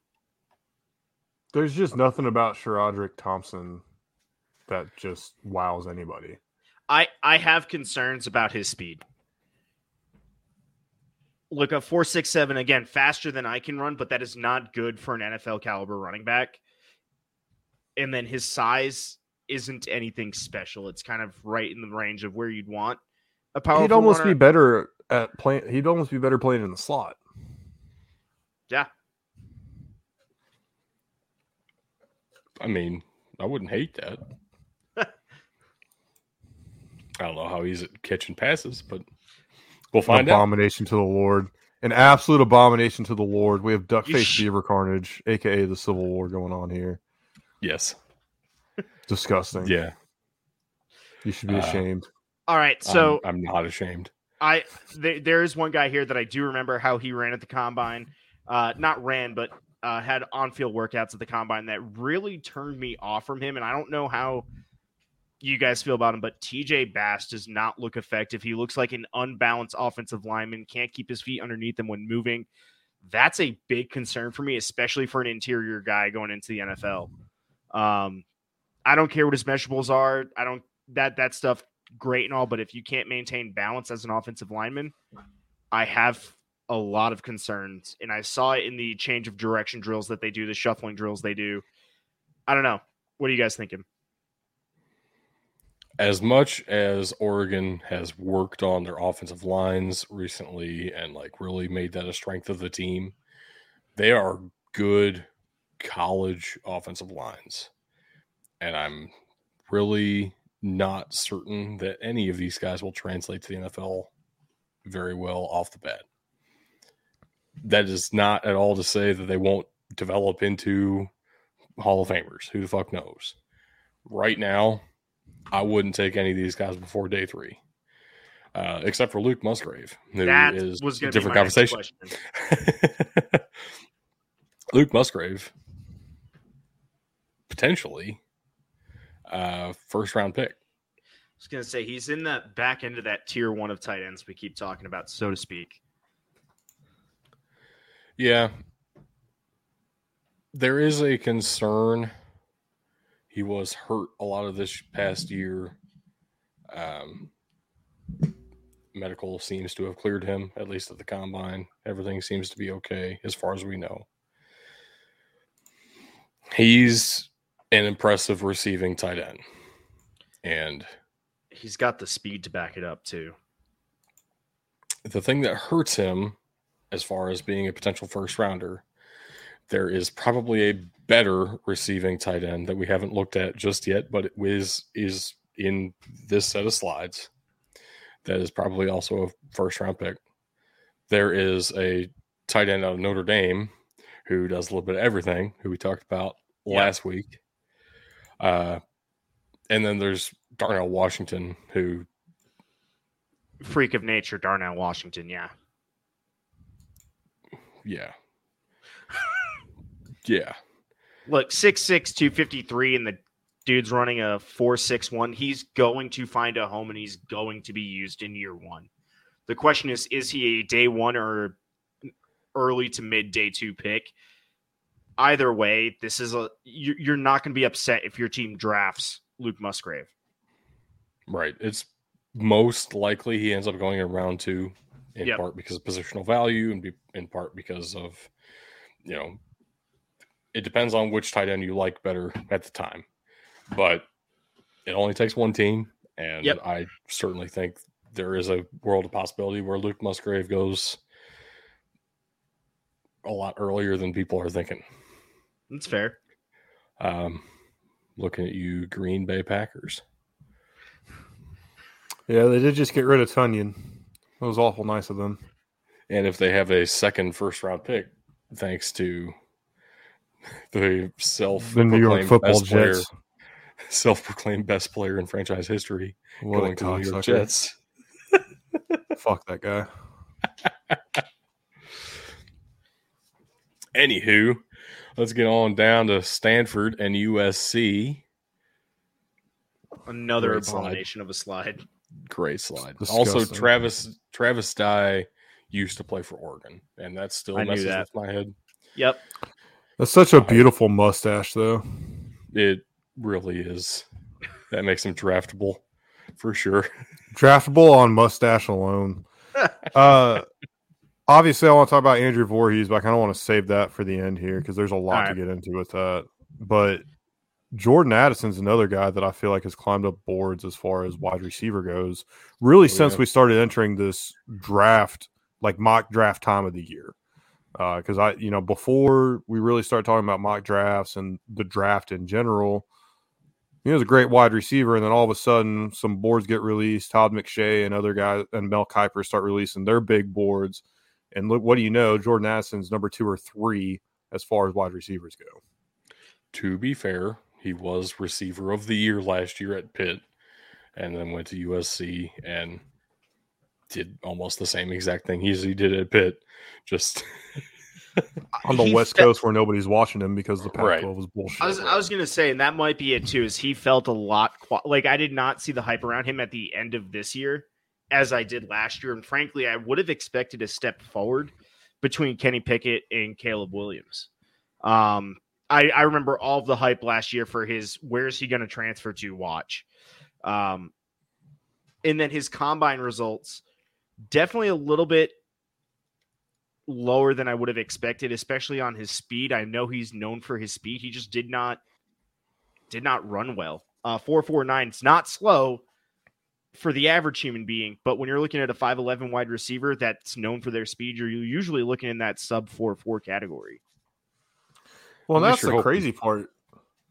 There's just nothing about Sharodrick Thompson that just wows anybody. I have concerns about his speed. Look, a 4.67, again, faster than I can run, but that is not good for an NFL caliber running back. And then his size isn't anything special. It's kind of right in the range of where you'd want a powerful runner. He'd almost be better at playing. He'd almost be better playing in the slot. Yeah. I mean, I wouldn't hate that. I don't know how he's at catching passes, but we'll find out. Abomination to the Lord. An absolute abomination to the Lord. We have Duckface Beaver Carnage, a.k.a. the Civil War, going on here. Yes. Disgusting. Yeah. You should be ashamed. All right, so... I'm not ashamed. There is one guy here that I do remember how he ran at the Combine. Not ran, but had on-field workouts at the Combine that really turned me off from him, and I don't know how... you guys feel about him, but TJ Bass does not look effective. He looks like an unbalanced offensive lineman, can't keep his feet underneath him when moving. That's a big concern for me, especially for an interior guy going into the NFL. I don't care what his measurables are. I don't that stuff great and all, but if you can't maintain balance as an offensive lineman, I have a lot of concerns. And I saw it in the change of direction drills that they do, the shuffling drills they do. I don't know. What are you guys thinking? As much as Oregon has worked on their offensive lines recently and like really made that a strength of the team, they are good college offensive lines. And I'm really not certain that any of these guys will translate to the NFL very well off the bat. That is not at all to say that they won't develop into Hall of Famers. Who the fuck knows? Right now, I wouldn't take any of these guys before day three, except for Luke Musgrave, who that is was a different conversation. Luke Musgrave, potentially first-round pick. I was going to say, he's in that back end of that tier one of tight ends we keep talking about, so to speak. Yeah. There is a concern. He was hurt a lot of this past year. Medical seems to have cleared him, at least at the Combine. Everything seems to be okay, as far as we know. He's an impressive receiving tight end. And he's got the speed to back it up, too. The thing that hurts him, as far as being a potential first-rounder, there is probably a better receiving tight end that we haven't looked at just yet, but it is in this set of slides. That is probably also a first-round pick. There is a tight end out of Notre Dame who does a little bit of everything, who we talked about last week. And then there's Darnell Washington, who... freak of nature, Darnell Washington, yeah. Yeah. Yeah. Look, 6'6", 253, and the dude's running a 4.61. He's going to find a home, and he's going to be used in year one. The question is he a day one or early to mid-day two pick? Either way, this is you're not going to be upset if your team drafts Luke Musgrave. Right. It's most likely he ends up going in round two, in part because of positional value and in part because of, you know, it depends on which tight end you like better at the time, but it only takes one team. And I certainly think there is a world of possibility where Luke Musgrave goes a lot earlier than people are thinking. That's fair. Looking at you, Green Bay Packers. Yeah, they did just get rid of Tunyon. That was awful nice of them. And if they have a second first-round pick, thanks to the self-proclaimed best player in franchise history, going to the New York Jets. Fuck that guy. Anywho, let's get on down to Stanford and USC. Another great abomination of a slide. Great slide. Also, Travis Dye used to play for Oregon, and that still messes with my head. Yep. That's such a beautiful mustache, though. It really is. That makes him draftable, for sure. Draftable on mustache alone. Obviously, I want to talk about Andrew Voorhees, but I kind of want to save that for the end here because there's a lot to get into with that. But Jordan Addison's another guy that I feel like has climbed up boards as far as wide receiver goes, really since we started entering this draft, like mock draft time of the year. Because I, you know, before we really started talking about mock drafts and the draft in general, he was a great wide receiver. And then all of a sudden, some boards get released. Todd McShay and other guys and Mel Kiper start releasing their big boards. And look, what do you know? Jordan Addison's number 2 or 3 as far as wide receivers go. To be fair, he was receiver of the year last year at Pitt and then went to USC and did almost the same exact thing he did at Pitt, just on the West Coast where nobody's watching him because the Pac-12 was bullshit. I was going to say, and that might be it too, is he felt a lot like I did not see the hype around him at the end of this year as I did last year. And frankly, I would have expected a step forward between Kenny Pickett and Caleb Williams. I remember all of the hype last year for his, where's he going to transfer to watch? And then his combine results, definitely a little bit lower than I would have expected, especially on his speed. I know he's known for his speed. He just did not run well. 4.49. It's not slow for the average human being, but when you're looking at a 5'11 wide receiver that's known for their speed, you're usually looking in that sub 4.4 category. Well, that's the crazy part.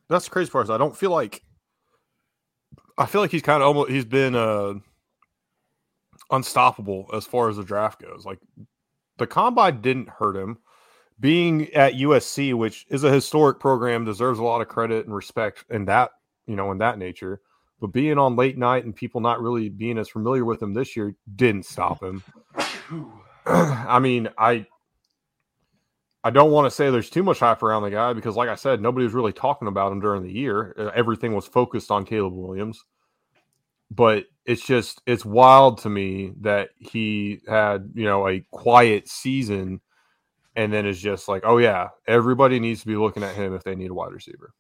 That's the crazy part. Is I feel like he's kind of almost, he's been unstoppable as far as the draft goes. Like the combine didn't hurt him. Being at USC, which is a historic program, deserves a lot of credit and respect in that, you know, in that nature. But being on late night and people not really being as familiar with him this year didn't stop him. I mean, I don't want to say there's too much hype around the guy because, like I said, nobody was really talking about him during the year. Everything was focused on Caleb Williams. But it's just – it's wild to me that he had, you know, a quiet season and then is just like, oh, yeah, everybody needs to be looking at him if they need a wide receiver.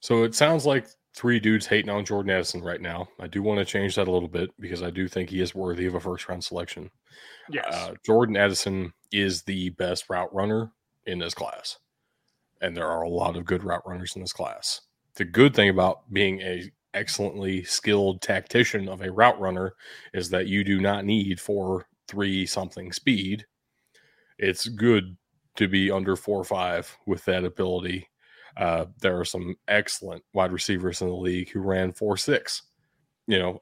So it sounds like 3 dudes hating on Jordan Addison right now. I do want to change that a little bit because I do think he is worthy of a first-round selection. Yes. Jordan Addison is the best route runner in this class. And there are a lot of good route runners in this class. The good thing about being an excellently skilled tactician of a route runner is that you do not need 4.3 something speed. It's good to be under 4.5 with that ability. There are some excellent wide receivers in the league who ran 4.6. You know,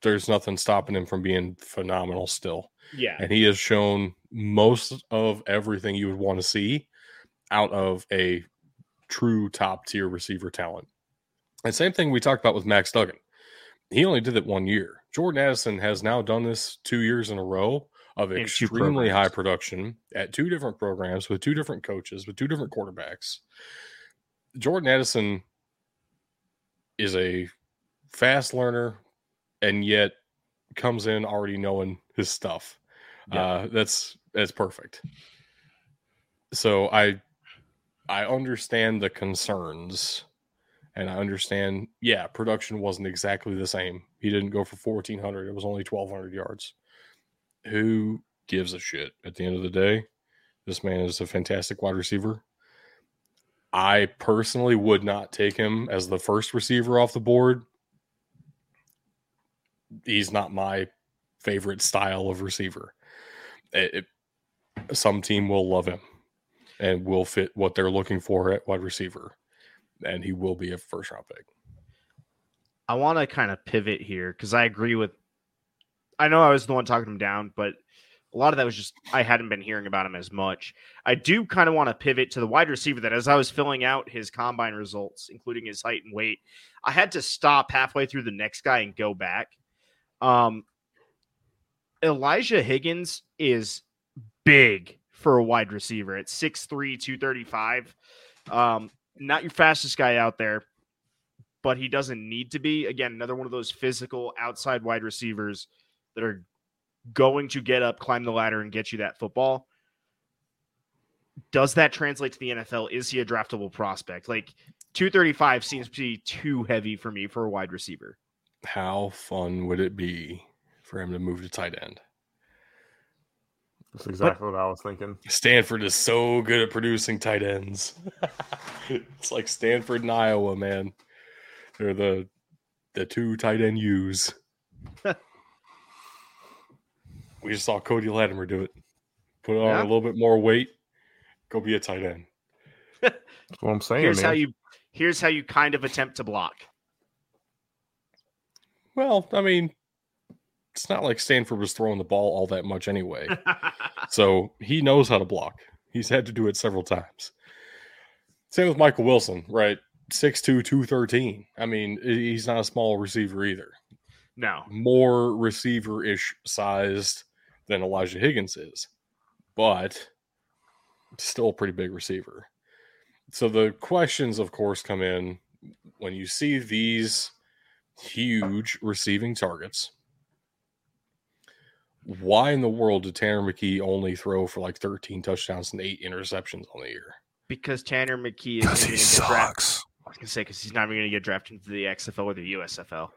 there's nothing stopping him from being phenomenal still. Yeah. And he has shown most of everything you would want to see out of a true top tier receiver talent. And same thing we talked about with Max Duggan. He only did it 1 year. Jordan Addison has now done this 2 years in a row of extremely high production at 2 different programs with 2 different coaches, with 2 different quarterbacks. Jordan Addison is a fast learner and yet comes in already knowing his stuff. Yeah. That's perfect. So I understand the concerns and I understand, production wasn't exactly the same. He didn't go for 1,400. It was only 1,200 yards. Who gives a shit at the end of the day? This man is a fantastic wide receiver. I personally would not take him as the first receiver off the board. He's not my favorite style of receiver. Some team will love him and will fit what they're looking for at wide receiver, and he will be a first-round pick. I want to kind of pivot here because I agree with – I know I was the one talking him down, but a lot of that was just I hadn't been hearing about him as much. I do kind of want to pivot to the wide receiver that as I was filling out his combine results, including his height and weight, I had to stop halfway through the next guy and go back. Elijah Higgins is big for a wide receiver at 6'3", 235. Not your fastest guy out there, but he doesn't need to be. Again, another one of those physical outside wide receivers that are going to get up, climb the ladder, and get you that football. does that translate to the NFL? Is he a draftable prospect? Like 235 seems to be too heavy for me for a wide receiver. How fun would it be for him to move to tight end? That's exactly what I was thinking. Stanford is so good at producing tight ends. It's like Stanford and Iowa, man. They're the two tight end U's. We just saw Cody Latimer do it. Put on a little bit more weight. Go be a tight end. That's what I'm saying. Here's how you kind of attempt to block. Well, I mean, it's not like Stanford was throwing the ball all that much anyway. So he knows how to block. He's had to do it several times. Same with Michael Wilson, right? 6'2", 213. I mean, he's not a small receiver either. No. More receiver-ish sized than Elijah Higgins is, but still a pretty big receiver. So the questions, of course, come in when you see these huge receiving targets. Why in the world did Tanner McKee only throw for like 13 touchdowns and 8 interceptions on the year? Because Tanner McKee is he sucks. I was going to say, because he's not even going to get drafted into the XFL or the USFL.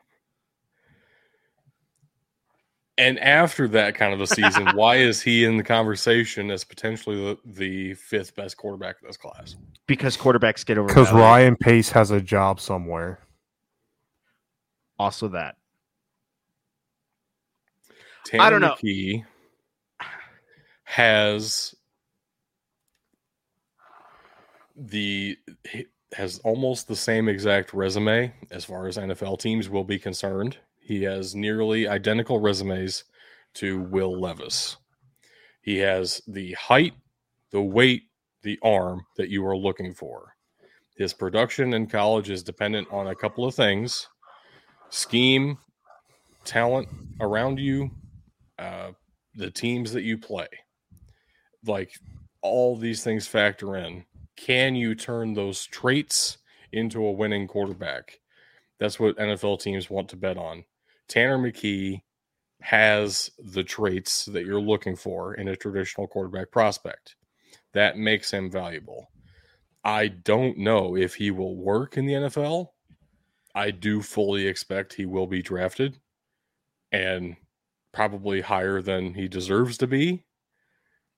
And after that kind of a season, why is he in the conversation as potentially the fifth best quarterback in this class? Because quarterbacks get over. Because Ryan Pace has a job somewhere. Also that. Tanner I don't know. McKee has almost the same exact resume as far as NFL teams will be concerned. He has nearly identical resumes to Will Levis. He has the height, the weight, the arm that you are looking for. His production in college is dependent on a couple of things: scheme, talent around you, the teams that you play. Like, all these things factor in. Can you turn those traits into a winning quarterback? That's what NFL teams want to bet on. Tanner McKee has the traits that you're looking for in a traditional quarterback prospect. That makes him valuable. I don't know if he will work in the NFL. I do fully expect he will be drafted and probably higher than he deserves to be.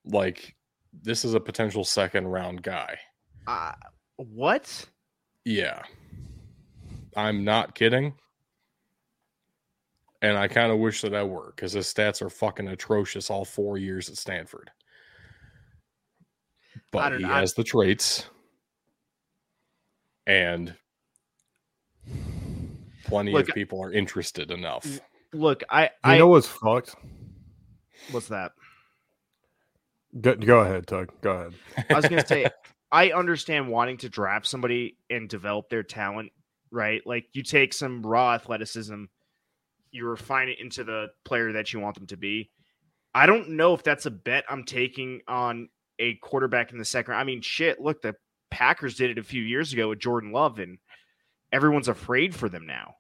Like, this is a potential second round guy. What? Yeah. I'm not kidding. And I kind of wish that I were, because his stats are fucking atrocious all 4 years at Stanford. But he has the traits. And plenty of people are interested enough. Look, I know what's fucked. What's that? Go ahead, Doug. Go ahead. I was going to say, I understand wanting to draft somebody and develop their talent, right? Like, you take some raw athleticism, you refine it into the player that you want them to be. I don't know if that's a bet I'm taking on a quarterback in the second. I mean, shit, look, the Packers did it a few years ago with Jordan Love, and everyone's afraid for them now.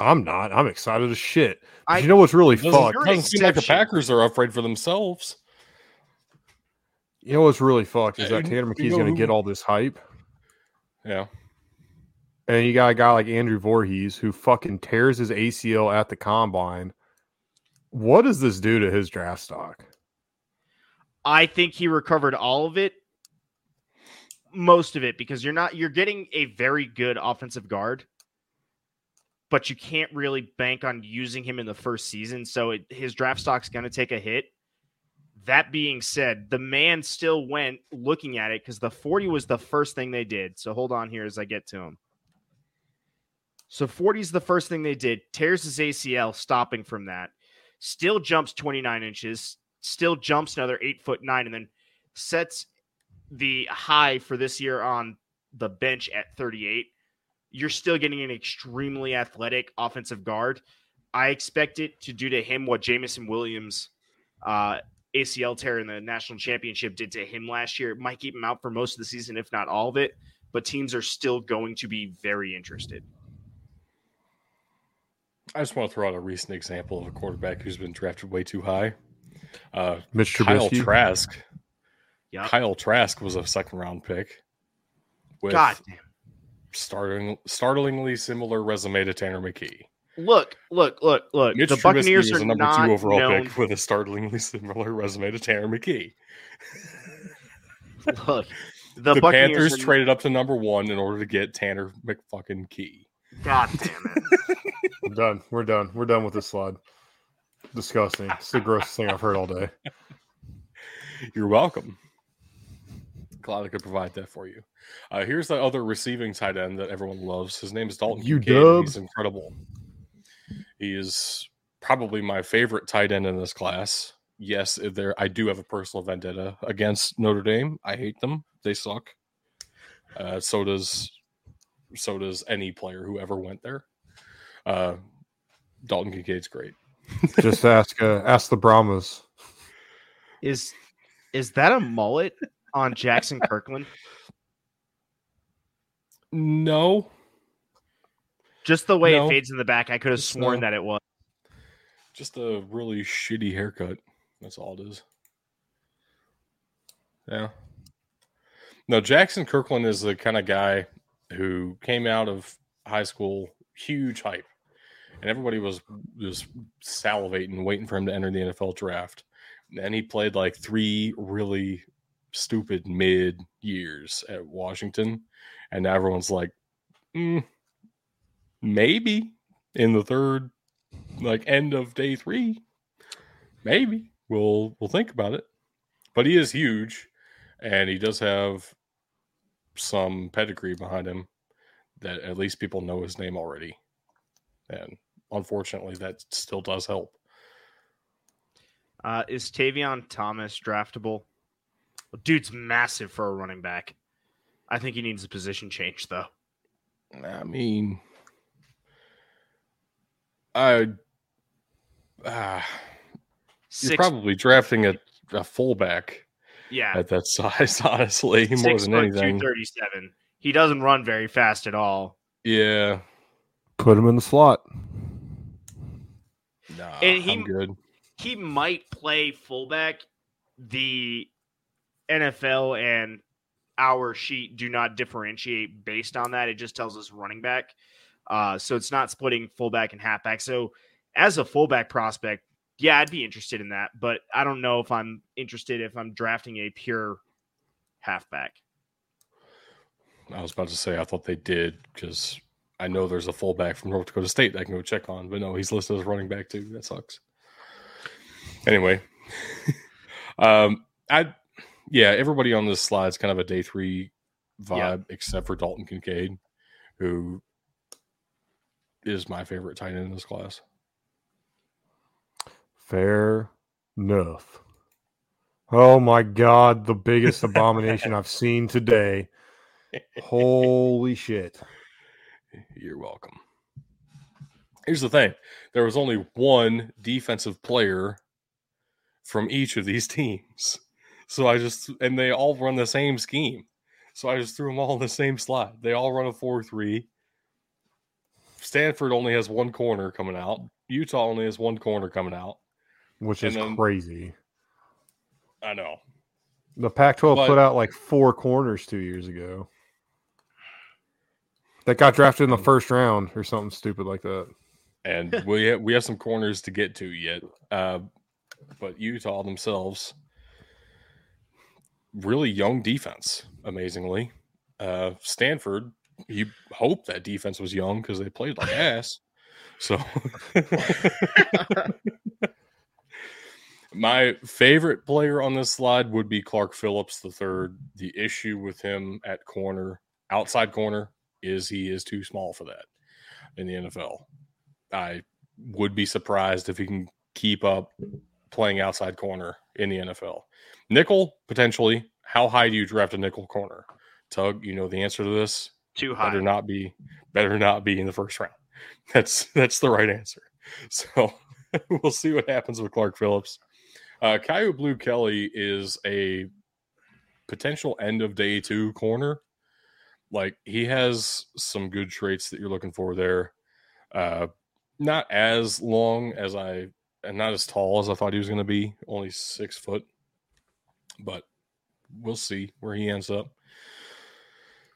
I'm not. I'm excited as shit. You know what's really fucked? It doesn't seem like the Packers are afraid for themselves. You know what's really fucked is that Tanner McKee's going to get all this hype. Yeah. And you got a guy like Andrew Voorhees who fucking tears his ACL at the combine. What does this do to his draft stock? I think he recovered all of it. Most of it, because you're getting a very good offensive guard, but you can't really bank on using him in the first season, so his draft stock's going to take a hit. That being said, the man still went looking at it because the 40 was the first thing they did. So hold on here as I get to him. So 40 is the first thing they did. Tears his ACL, stopping from that. Still jumps 29 inches, still jumps another 8'9", and then sets the high for this year on the bench at 38. You're still getting an extremely athletic offensive guard. I expect it to do to him what Jamison Williams' ACL tear in the national championship did to him last year. It might keep him out for most of the season, if not all of it, but teams are still going to be very interested. I just want to throw out a recent example of a quarterback who's been drafted way too high. Mitch Trubisky. Kyle Trask Yep. Kyle Trask was a second-round pick with startlingly similar resume to Tanner McKee. Look. Mitch Trubisky Buccaneers is a number two overall pick with a startlingly similar resume to Tanner McKee. Look, the Panthers traded up to number one in order to get Tanner McFucking Key. God damn it. I'm done. We're done with this slide. Disgusting. It's the grossest thing I've heard all day. You're welcome. Glad I could provide that for you. Here's the other receiving tight end that everyone loves. His name is Dalton Kincaid. He's incredible. He is probably my favorite tight end in this class. Yes, I do have a personal vendetta against Notre Dame. I hate them. They suck. So does any player who ever went there. Dalton Kincaid's great. Just ask the Brahmas. Is that a mullet on Jackson Kirkland? No. Just the way it fades in the back, I could have sworn that it was. Just a really shitty haircut. That's all it is. Yeah. No, Jackson Kirkland is the kind of guy who came out of high school, huge hype. And everybody was just salivating, waiting for him to enter the NFL draft. And he played like three really stupid mid years at Washington. And now everyone's like, maybe in the third, like end of day three, maybe we'll think about it. But he is huge, and he does have some pedigree behind him that at least people know his name already. And unfortunately, that still does help. Is Tavion Thomas draftable? Dude's massive for a running back. I think he needs a position change, though. I mean, you're probably drafting a fullback at that size, honestly. More than anything. 237. He doesn't run very fast at all. Yeah. Put him in the slot. Nah, and I'm good. He might play fullback. The NFL and our sheet do not differentiate based on that. It just tells us running back. So it's not splitting fullback and halfback. So as a fullback prospect, yeah, I'd be interested in that, but I don't know if I'm interested if I'm drafting a pure halfback. I was about to say, I thought they did because I know there's a fullback from North Dakota State that I can go check on, but no, he's listed as running back too. That sucks. Anyway, everybody on this slide is kind of a day three vibe, except for Dalton Kincaid, who is my favorite tight end in this class. Fair enough. Oh my God, the biggest abomination I've seen today. Holy shit. You're welcome. Here's the thing. There was only one defensive player from each of these teams. So and they all run the same scheme. So I just threw them all in the same slot. They all run a 4-3. Stanford only has one corner coming out. Utah only has one corner coming out. Which is crazy. I know. The Pac-12 put out like four corners 2 years ago. That got drafted in the first round or something stupid like that. And we have some corners to get to yet. But Utah themselves, really young defense, amazingly. Stanford, you hope that defense was young because they played like ass. So my favorite player on this slide would be Clark Phillips III. The issue with him at corner, outside corner, is he is too small for that in the NFL. I would be surprised if he can keep up playing outside corner in the NFL. Nickel, potentially. How high do you draft a nickel corner? Tug, you know the answer to this. Too high. Better not be in the first round. That's the right answer. So we'll see what happens with Clark Phillips. Caillou Blue Kelly is a potential end of day two corner. Like, he has some good traits that you're looking for there. Not as long as and not as tall as I thought he was going to be, only 6 foot, but we'll see where he ends up.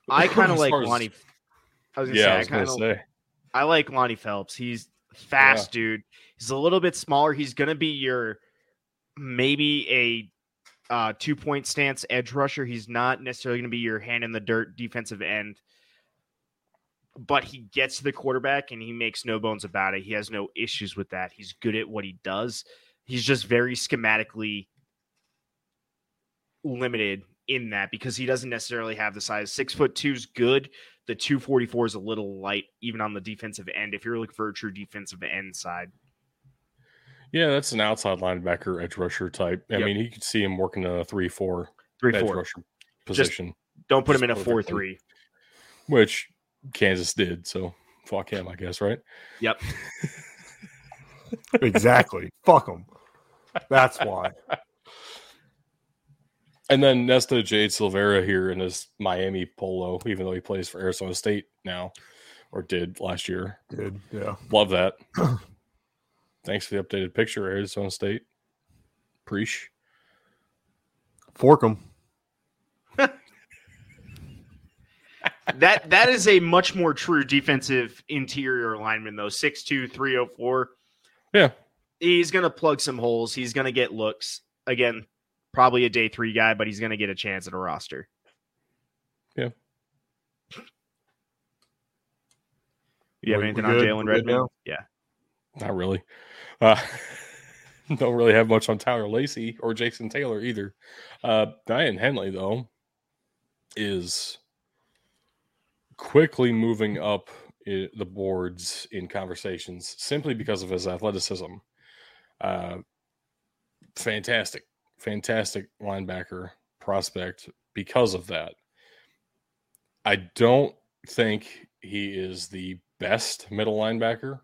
I kind of like Lonnie. I like Lonnie Phelps. He's fast, dude. He's a little bit smaller. He's going to be your maybe a 2-point stance edge rusher. He's not necessarily going to be your hand in the dirt defensive end, but he gets to the quarterback and he makes no bones about it. He has no issues with that. He's good at what he does. He's just very schematically limited in that because he doesn't necessarily have the size. 6'2" is good. The 244 is a little light, even on the defensive end, if you're looking for a true defensive end side. Yeah, that's an outside linebacker, edge rusher type. I mean, you could see him working in a 3-4 edge rusher position. Just don't put him in a 4-3. Which Kansas did, so fuck him, I guess, right? Yep. Exactly. Fuck him. That's why. And then Nesta Jade Silvera here in his Miami polo, even though he plays for Arizona State now, or did last year. Did, yeah. Love that. Thanks for the updated picture, Arizona State. Preach. Fork 'em. That is a much more true defensive interior lineman, though. 6'2", 304. Yeah. He's going to plug some holes. He's going to get looks. Again, probably a day 3 guy, but he's going to get a chance at a roster. Yeah. You have anything on Jalen Redmond? Yeah. Not really. Don't really have much on Tyler Lacey or Jason Taylor either. Diane Henley, though, is quickly moving up the boards in conversations simply because of his athleticism. Fantastic linebacker prospect because of that. I don't think he is the best middle linebacker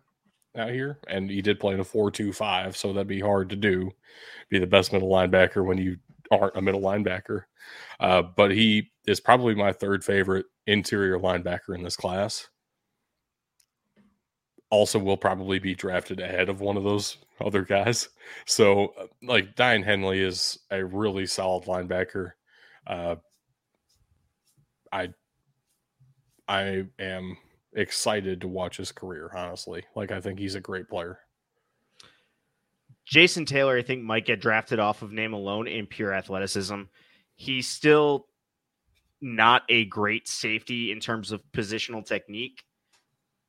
out here, and he did play in a 4-2-5, so that'd be hard to do, be the best middle linebacker when you aren't a middle linebacker. But he is probably my third favorite interior linebacker in this class. Also will probably be drafted ahead of one of those other guys. So, like, Dian Henley is a really solid linebacker. I am excited to watch his career, honestly. Like, I think he's a great player. Jason Taylor, I think, might get drafted off of name alone in pure athleticism. He's still not a great safety in terms of positional technique,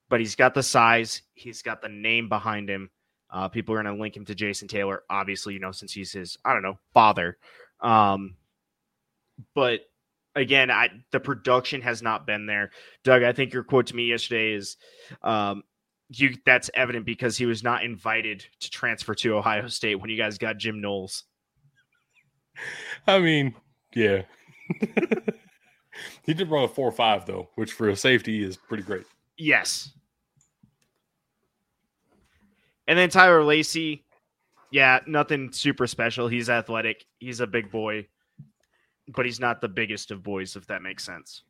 but he's got the size. He's got the name behind him. People are going to link him to Jason Taylor, obviously, you know, since he's his, I don't know, father. But again, the production has not been there. Doug, I think your quote to me yesterday is that's evident because he was not invited to transfer to Ohio State when you guys got Jim Knowles. I mean, yeah. He did run a 4.5, though, which for a safety is pretty great. Yes. And then Tyler Lacey, yeah, nothing super special. He's athletic. He's a big boy, but he's not the biggest of boys, if that makes sense.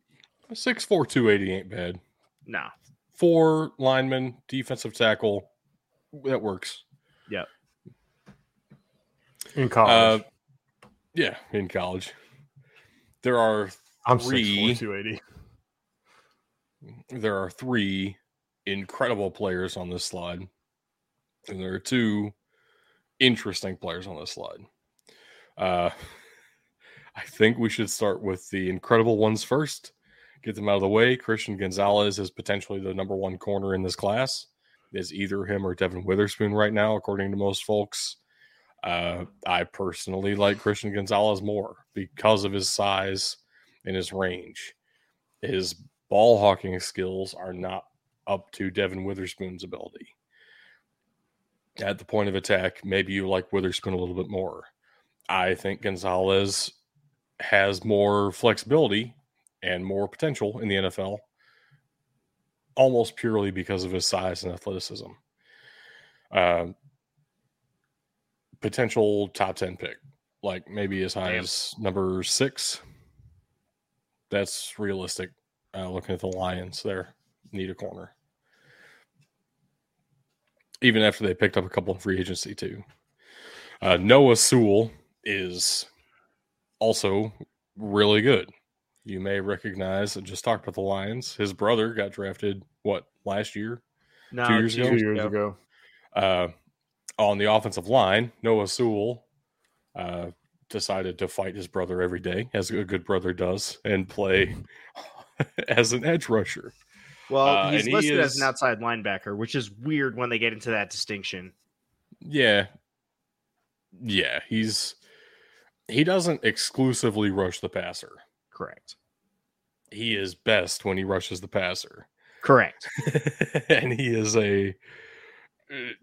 6'4", 280 ain't bad. No. 4 linemen, defensive tackle. That works. Yeah. In college. Yeah, in college. There are 6'4", 280. There are 3 incredible players on this slide, and there are 2 interesting players on this slide. I think we should start with the incredible ones first, get them out of the way. Christian Gonzalez is potentially the number 1 corner in this class. It's either him or Devin Witherspoon right now, according to most folks. I personally like Christian Gonzalez more because of his size and his range. His ball hawking skills are not up to Devin Witherspoon's ability. At the point of attack, maybe you like Witherspoon a little bit more. I think Gonzalez has more flexibility and more potential in the NFL, almost purely because of his size and athleticism. Potential top 10 pick, like maybe as high as number 6. That's realistic. Looking at the Lions there, need a corner. Even after they picked up a couple in free agency, too. Noah Sewell is also really good. You may recognize, I just talked about the Lions. His brother got drafted, what, last year? No, 2 years ago? 2 years ago. On the offensive line, Noah Sewell decided to fight his brother every day, as a good brother does, and play as an edge rusher. Well, he's listed as an outside linebacker, which is weird when they get into that distinction. Yeah. Yeah, he doesn't exclusively rush the passer. Correct. He is best when he rushes the passer. Correct. And he is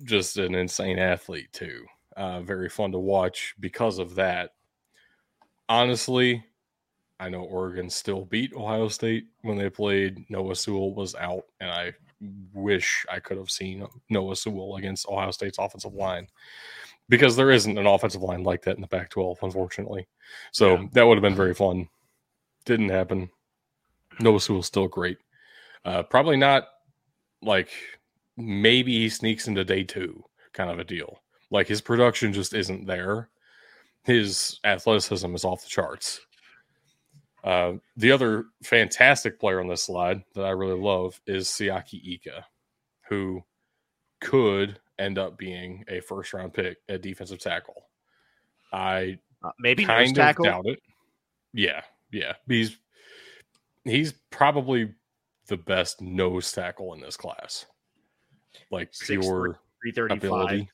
just an insane athlete, too. Very fun to watch because of that. Honestly, I know Oregon still beat Ohio State when they played. Noah Sewell was out, and I wish I could have seen Noah Sewell against Ohio State's offensive line, because there isn't an offensive line like that in the Pac-12, unfortunately. So that would have been very fun. Didn't happen. Noah Sewell's still great. Probably not, like, maybe he sneaks into day two kind of a deal. Like, his production just isn't there. His athleticism is off the charts. The other fantastic player on this slide that I really love is Siaki Ika, who could end up being a first-round pick at defensive tackle. I maybe kind of doubt it. Yeah. He's probably the best nose tackle in this class. Like, 6'3", pure 335. Ability.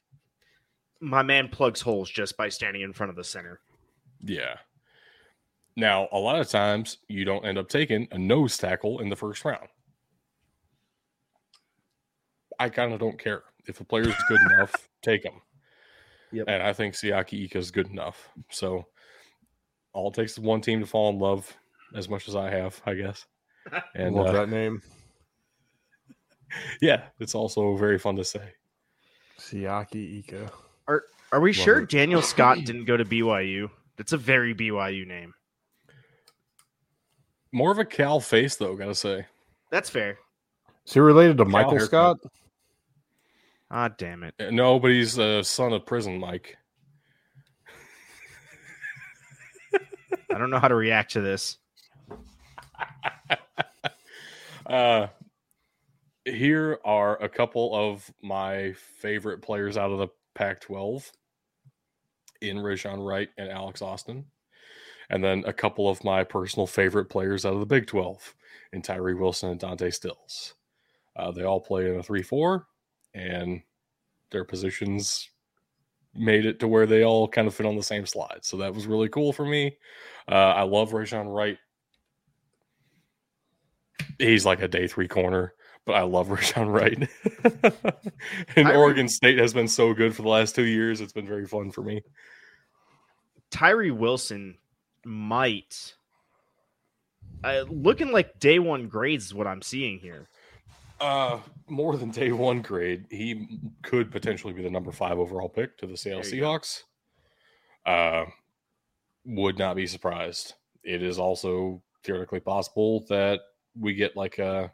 My man plugs holes just by standing in front of the center. Yeah. Now, a lot of times you don't end up taking a nose tackle in the first round. I kind of don't care. If a player is good enough, take him. Yep. And I think Siaki Ika is good enough. So all it takes is one team to fall in love as much as I have, I guess. And love that name. Yeah, it's also very fun to say. Siaki Ika. Are we love sure it. Daniel Scott didn't go to BYU? That's a very BYU name. More of a Cal face, though, gotta say. That's fair. Is he related to Cal Michael haircut. Scott? Ah, damn it. No, but he's a son of prison Mike. I don't know how to react to this. Here are a couple of my favorite players out of the Pac-12 in Rashawn Wright and Alex Austin. And then a couple of my personal favorite players out of the Big 12 in Tyree Wilson and Dante Stills. They all play in a 3-4, and their positions made it to where they all kind of fit on the same slide. So that was really cool for me. I love Roschon Wright. He's like a day three corner, but I love Roschon Wright. And Oregon State has been so good for the last 2 years. It's been very fun for me. Tyree Wilson might looking like day one grades is what I'm seeing here. More than day one grade, he could potentially be the number 5 overall pick to the Seattle Seahawks. Would not be surprised. It is also theoretically possible that we get like a.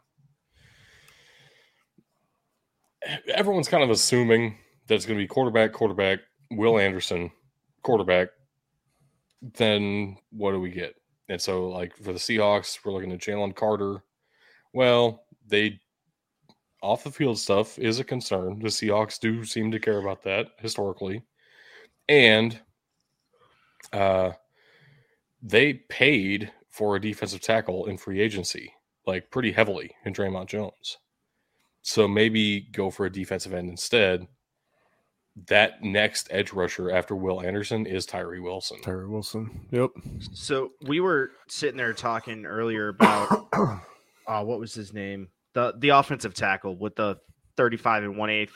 Everyone's kind of assuming that it's going to be quarterback, Will Anderson, quarterback. Then what do we get? And so, like, for the Seahawks, we're looking at Jalen Carter. Well, they off the field stuff is a concern. The Seahawks do seem to care about that historically. And they paid for a defensive tackle in free agency, like pretty heavily in Draymond Jones. So maybe go for a defensive end instead. That next edge rusher after Will Anderson is Tyree Wilson. Tyree Wilson. Yep. So we were sitting there talking earlier about what was his name? The offensive tackle with the 35 and 1/8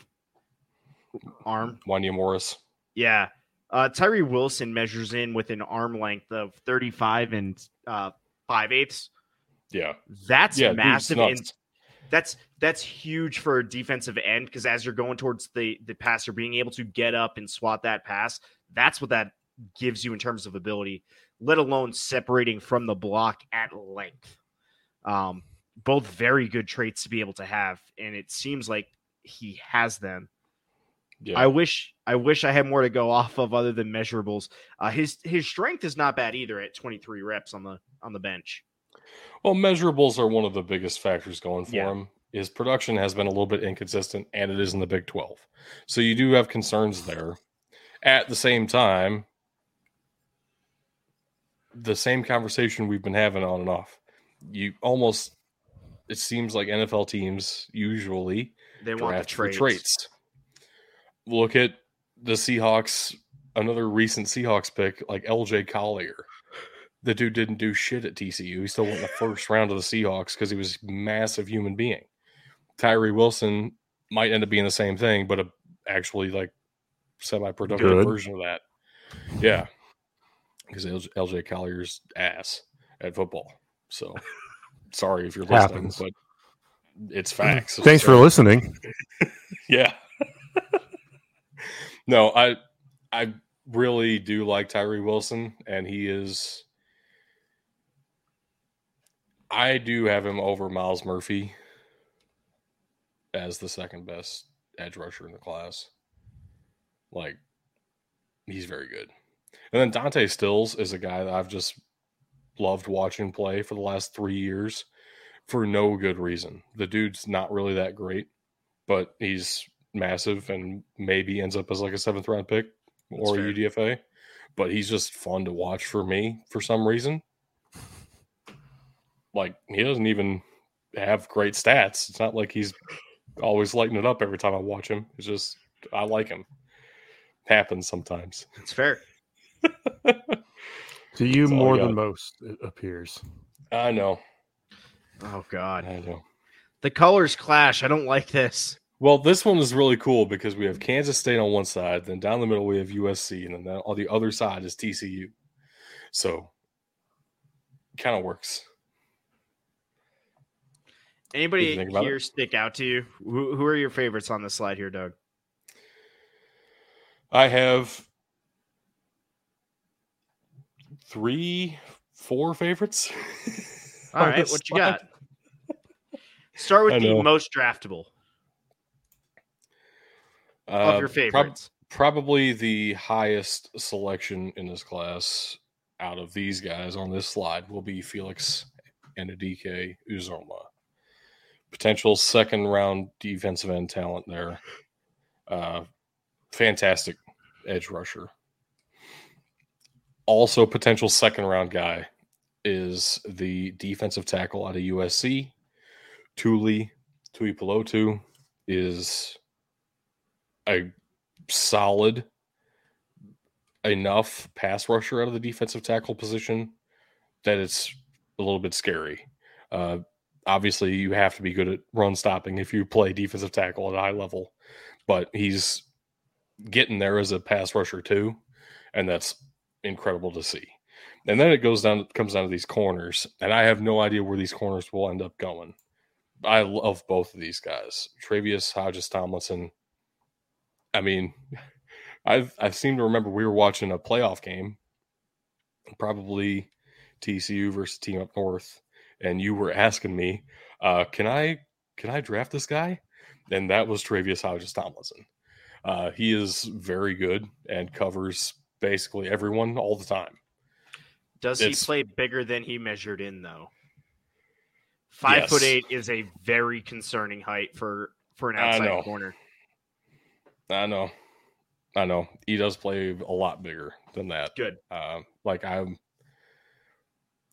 arm. Wanya Morris. Yeah. Tyree Wilson measures in with an arm length of 35 and 5/8. Yeah. That's massive. That's huge for a defensive end, because as you're going towards the passer, being able to get up and swat that pass, that's what that gives you in terms of ability, let alone separating from the block at length. Both very good traits to be able to have, and it seems like he has them. Yeah. I wish I had more to go off of other than measurables. His strength is not bad either at 23 reps on the bench. Well, measurables are one of the biggest factors going for him. His production has been a little bit inconsistent, and it is in the Big 12. So you do have concerns there. At the same time, the same conversation we've been having on and off. It seems like NFL teams usually they want the traits. Look at the Seahawks, another recent Seahawks pick like LJ Collier. The dude didn't do shit at TCU. He still went in the first round of the Seahawks because he was a massive human being. Tyree Wilson might end up being the same thing, but actually like semi-productive version of that. Yeah. Because LJ Collier's ass at football. So sorry if you're listening, but it's facts. Thanks for listening. Yeah. No, I really do like Tyree Wilson, and I do have him over Miles Murphy as the second best edge rusher in the class. Like, he's very good. And then Dante Stills is a guy that I've just loved watching play for the last 3 years for no good reason. The dude's not really that great, but he's massive and maybe ends up as like a 7th-round pick or UDFA. But he's just fun to watch for me for some reason. Like, he doesn't even have great stats. It's not like he's always lighting it up every time I watch him. It's just, I like him. It happens sometimes. It's fair. To you, that's more than most, it appears. I know. Oh, God. I know. The colors clash. I don't like this. Well, this one is really cool because we have Kansas State on one side, then down the middle we have USC, and then on the other side is TCU. So, kind of works. Anybody here stick out to you? Who are your favorites on the slide here, Doug? I have 3, 4 favorites. All right, what you got? Start with the most draftable of your favorites. Probably the highest selection in this class out of these guys on this slide will be Felix and Anudike Uzoma. Potential second-round defensive end talent there. Fantastic edge rusher. Also potential second-round guy is the defensive tackle out of USC. Tuipulotu is a solid enough pass rusher out of the defensive tackle position that it's a little bit scary. Obviously, you have to be good at run stopping if you play defensive tackle at a high level, but he's getting there as a pass rusher too, and that's incredible to see. And then it comes down to these corners, and I have no idea where these corners will end up going. I love both of these guys, Travius Hodges-Tomlinson. I mean, I seem to remember we were watching a playoff game, probably TCU versus Team Up North. And you were asking me, can I draft this guy? And that was Travius Hodges-Tomlinson. He is very good and covers basically everyone all the time. Does he play bigger than he measured in, though? 5'8" is a very concerning height for an outside corner. I know. He does play a lot bigger than that. Good.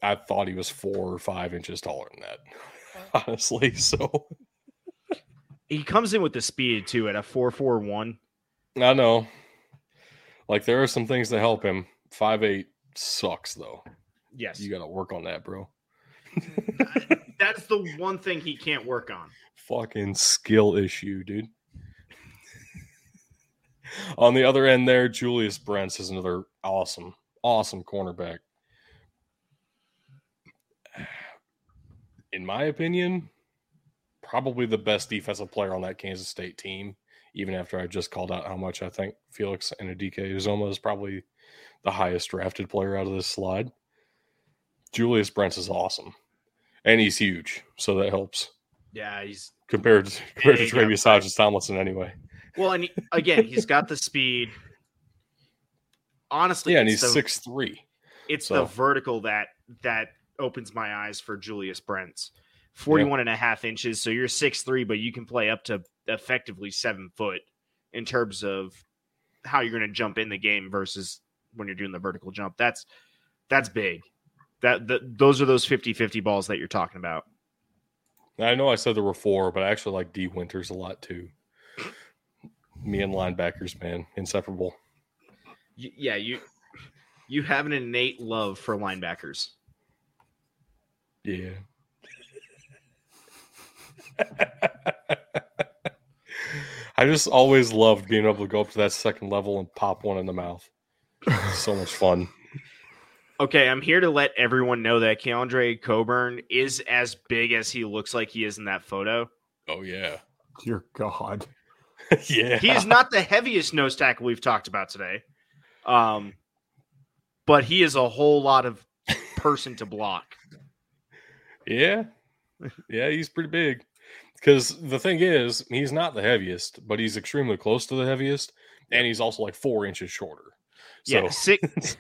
I thought he was 4 or 5 inches taller than that, honestly. So he comes in with the speed too at a 4.41. I know. Like, there are some things that help him. 5'8" sucks though. Yes, you got to work on that, bro. That's the one thing he can't work on. Fucking skill issue, dude. On the other end, there, Julius Brents is another awesome cornerback. In my opinion, probably the best defensive player on that Kansas State team, even after I just called out how much I think Felix Anudike Uzoma is probably the highest drafted player out of this slide. Julius Brents is awesome. And he's huge, so that helps. Yeah, he's... Compared to Travius Hodges-Tomlinson anyway. Well, and again, he's got the speed. Honestly, yeah, and he's 6'3". It's the vertical that opens my eyes for Julius Brents. 41 and a half inches. So you're 6'3", but you can play up to effectively 7 foot in terms of how you're going to jump in the game versus when you're doing the vertical jump. That's big. Those are those 50-50 balls that you're talking about. I know I said there were four, but I actually like D. Winters a lot too. Me and linebackers, man, inseparable. Yeah, you have an innate love for linebackers. Yeah. I just always loved being able to go up to that second level and pop one in the mouth. So much fun. Okay, I'm here to let everyone know that Keandre Coburn is as big as he looks like he is in that photo. Oh, yeah. Dear God. Yeah. He is not the heaviest nose tackle we've talked about today. But he is a whole lot of person to block. Yeah. Yeah, he's pretty big. Because the thing is, he's not the heaviest, but he's extremely close to the heaviest, and he's also like 4 inches shorter. So. Yeah, 6'2",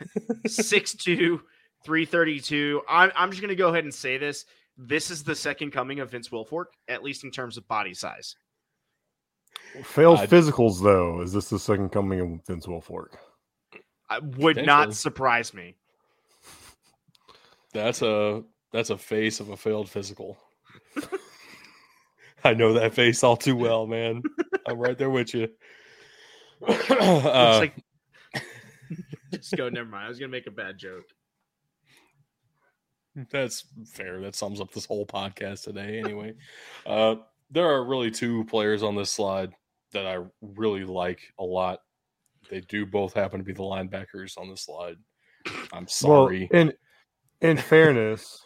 332. I'm just going to go ahead and say this. This is the second coming of Vince Wilfork, at least in terms of body size. Failed physicals, though. Is this the second coming of Vince Wilfork? Would not surprise me. That's a face of a failed physical. I know that face all too well, man. I'm right there with you. Never mind. I was going to make a bad joke. That's fair. That sums up this whole podcast today. Anyway, there are really two players on this slide that I really like a lot. They do both happen to be the linebackers on this slide. I'm sorry. Well, in fairness,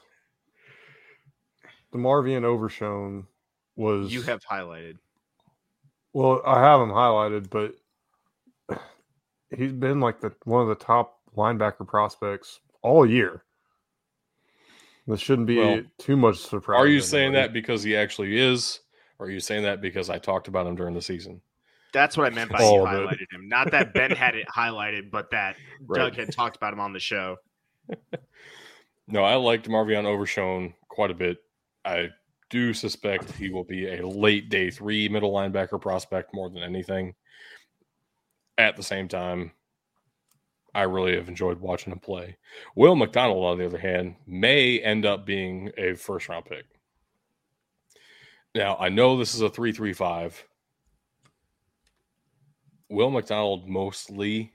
the Marvian Overshone was... You have highlighted. Well, I have him highlighted, but... He's been like one of the top linebacker prospects all year. This shouldn't be too much surprise. Are you saying that because he actually is, or are you saying that because I talked about him during the season? That's what I meant by you highlighted him. Not that Ben had it highlighted, but that Doug had talked about him on the show. No, I liked Marvian Overshone quite a bit. I do suspect he will be a late day three middle linebacker prospect more than anything. At the same time, I really have enjoyed watching him play. Will McDonald, on the other hand, may end up being a first-round pick. Now, I know this is a 3-3-5. Will McDonald mostly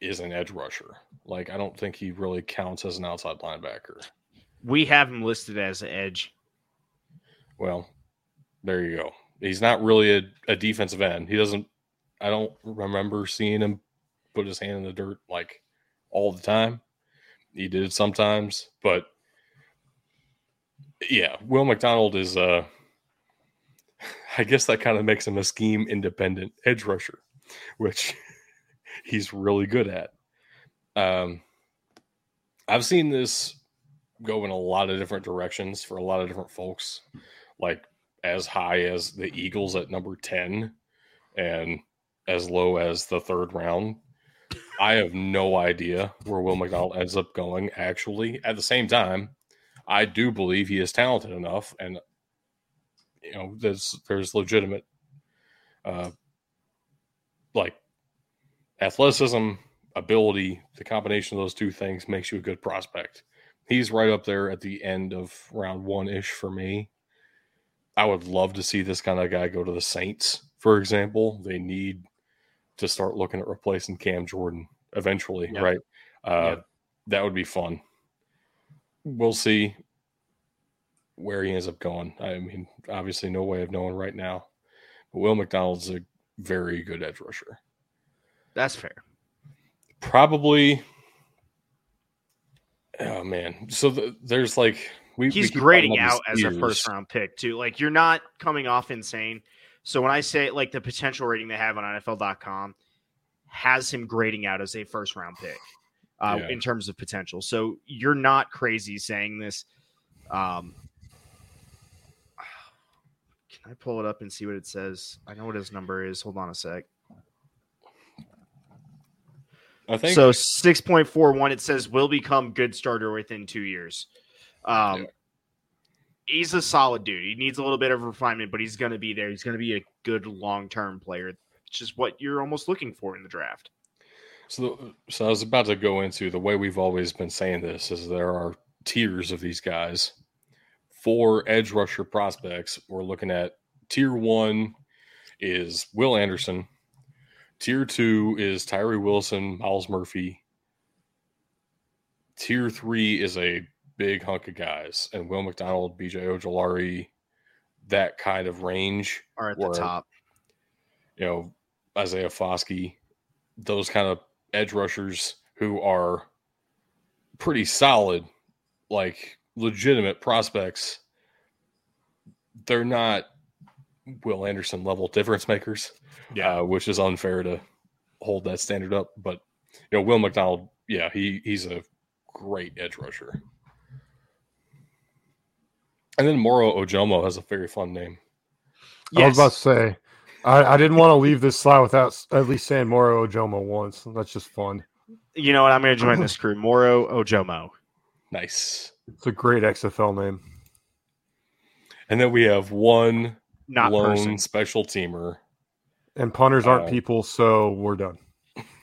is an edge rusher. Like, I don't think he really counts as an outside linebacker. We have him listed as an edge. Well, there you go. He's not really a defensive end. I don't remember seeing him put his hand in the dirt like all the time. He did sometimes, but yeah, Will McDonald is, I guess that kind of makes him a scheme independent edge rusher, which he's really good at. I've seen this go in a lot of different directions for a lot of different folks, like as high as the Eagles at number 10 and as low as the third round. I have no idea where Will McDonald ends up going, actually. At the same time, I do believe he is talented enough, and you know, there's legitimate like athleticism, ability, the combination of those two things makes you a good prospect. He's right up there at the end of round one-ish for me. I would love to see this kind of guy go to the Saints, for example. They need to start looking at replacing Cam Jordan eventually, right? That would be fun. We'll see where he ends up going. I mean, obviously no way of knowing right now. But Will McDonald's a very good edge rusher. That's fair. Probably. Oh, man. So there's like... He's grading out as a first-round pick, too. Like, you're not coming off insane. So when I say, like, the potential rating they have on NFL.com has him grading out as a first-round pick in terms of potential. So you're not crazy saying this. I pull it up and see what it says. I know what his number is. Hold on a sec. I think so. 6.41. It says will become good starter within 2 years. Yeah. He's a solid dude. He needs a little bit of refinement, but he's going to be there. He's going to be a good long-term player, which is what you're almost looking for in the draft. So I was about to go into the way we've always been saying this is there are tiers of these guys. For edge rusher prospects, we're looking at tier one is Will Anderson. Tier two is Tyree Wilson, Miles Murphy. Tier three is a big hunk of guys, and Will McDonald, BJ Ojolari, that kind of range are at the top. You know, Isaiah Foskey, those kind of edge rushers who are pretty solid, like legitimate prospects. They're not Will Anderson level difference makers, which is unfair to hold that standard up. But you know, Will McDonald, he's a great edge rusher. And then Moro Ojomo has a very fun name. Yes. I was about to say, I didn't want to leave this slide without at least saying Moro Ojomo once. That's just fun. You know what? I'm going to join this crew. Moro Ojomo. Nice. It's a great XFL name. And then we have one special teamer. And punters aren't people, so we're done.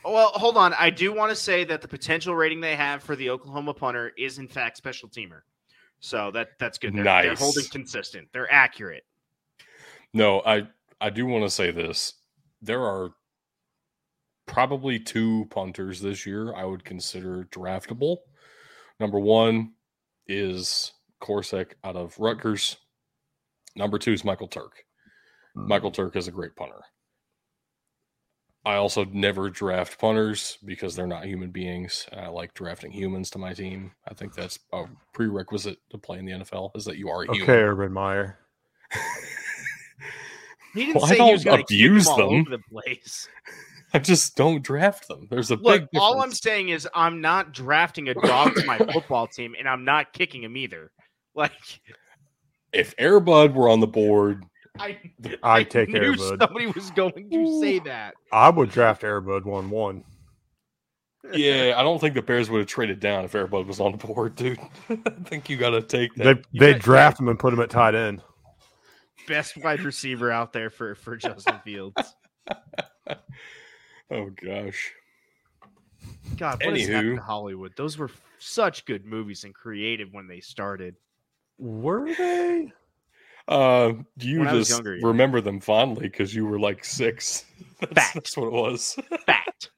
Well, hold on. I do want to say that the potential rating they have for the Oklahoma punter is, in fact, special teamer. So that's good. Nice. They're holding consistent. They're accurate. No, I do want to say this. There are probably two punters this year I would consider draftable. Number one is Corsick out of Rutgers. Number two is Michael Turk. Michael Turk is a great punter. I also never draft punters because they're not human beings. I like drafting humans to my team. I think that's a prerequisite to play in the NFL is that you are a human. Okay, Urban Meyer. He didn't say he was going to abuse them all over the place. I just don't draft them. There's a big difference. All I'm saying is I'm not drafting a dog to my football team, and I'm not kicking him either. Like, if Air Bud were on the board, I take Air Bud. Somebody was going to say that. I would draft Air Bud 1-1. Yeah, I don't think the Bears would have traded down if Air Bud was on the board, dude. I think you got to take that. They draft him and put him at tight end. Best wide receiver out there for Justin Fields. Oh gosh. God, what is happening to Hollywood? Those were such good movies and creative when they started. Were they? You just younger, remember them fondly because you were like six. That's what it was. Fact.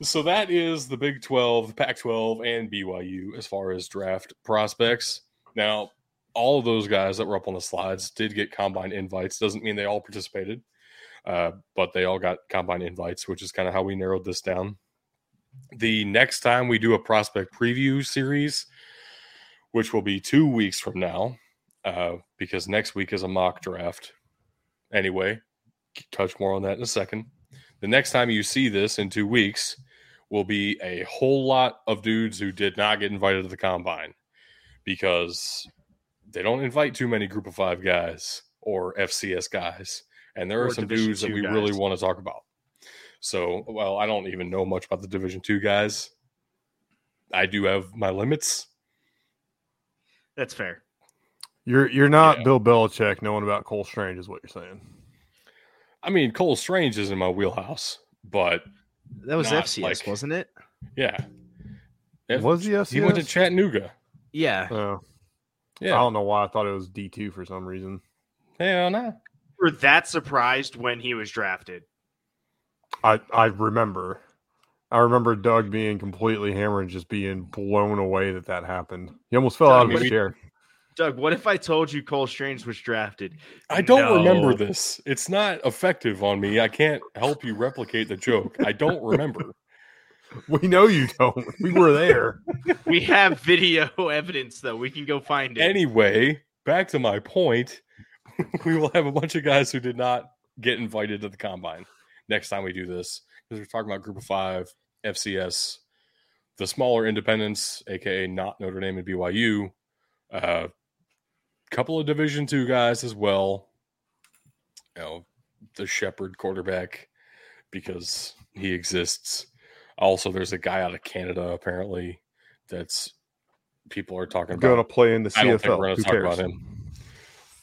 So that is the Big 12, the Pac-12, and BYU as far as draft prospects. Now, all of those guys that were up on the slides did get combine invites. Doesn't mean they all participated, but they all got combine invites, which is kind of how we narrowed this down. The next time we do a prospect preview series, which will be 2 weeks from now, because next week is a mock draft. Anyway, touch more on that in a second. The next time you see this in 2 weeks will be a whole lot of dudes who did not get invited to the combine because they don't invite too many Group of Five guys or FCS guys. And there are some dudes that we really want to talk about. So, I don't even know much about the Division II guys. I do have my limits. That's fair. You're not Bill Belichick knowing about Cole Strange is what you're saying. I mean, Cole Strange is in my wheelhouse, but that was FCS, wasn't it? Yeah. Was he FCS? He went to Chattanooga. Yeah. Yeah. I don't know why I thought it was D2 for some reason. Hell no. You were that surprised when he was drafted. I remember. I remember Doug being completely hammered and just being blown away that happened. He almost fell out of his chair. Doug, what if I told you Cole Strange was drafted? I don't remember this. It's not effective on me. I can't help you replicate the joke. I don't remember. We know you don't. We were there. We have video evidence, though. We can go find it. Anyway, back to my point. We will have a bunch of guys who did not get invited to the combine next time we do this. Because we're talking about Group of Five, FCS, the smaller independents, a.k.a. not Notre Dame and BYU, couple of Division II guys as well. You know, the Shepherd quarterback, because he exists. Also, there's a guy out of Canada, apparently, that's people are talking about. Going to play in the CFL. I don't think we're going to talk about him.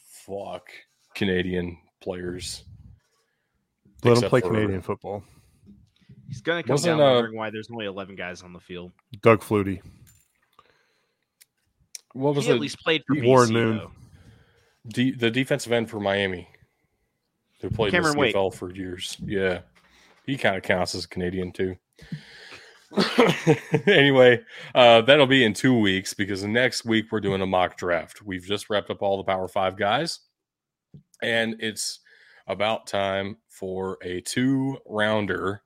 Fuck Canadian players. Let him play Canadian football. He's going to come down wondering why there's only 11 guys on the field. Doug Flutie. What was he at least played for BC, Noon. The defensive end for Miami, who played in the CFL for years. Yeah, he kind of counts as a Canadian, too. Anyway, that'll be in 2 weeks, because next week we're doing a mock draft. We've just wrapped up all the Power 5 guys, and it's about time for a two-rounder,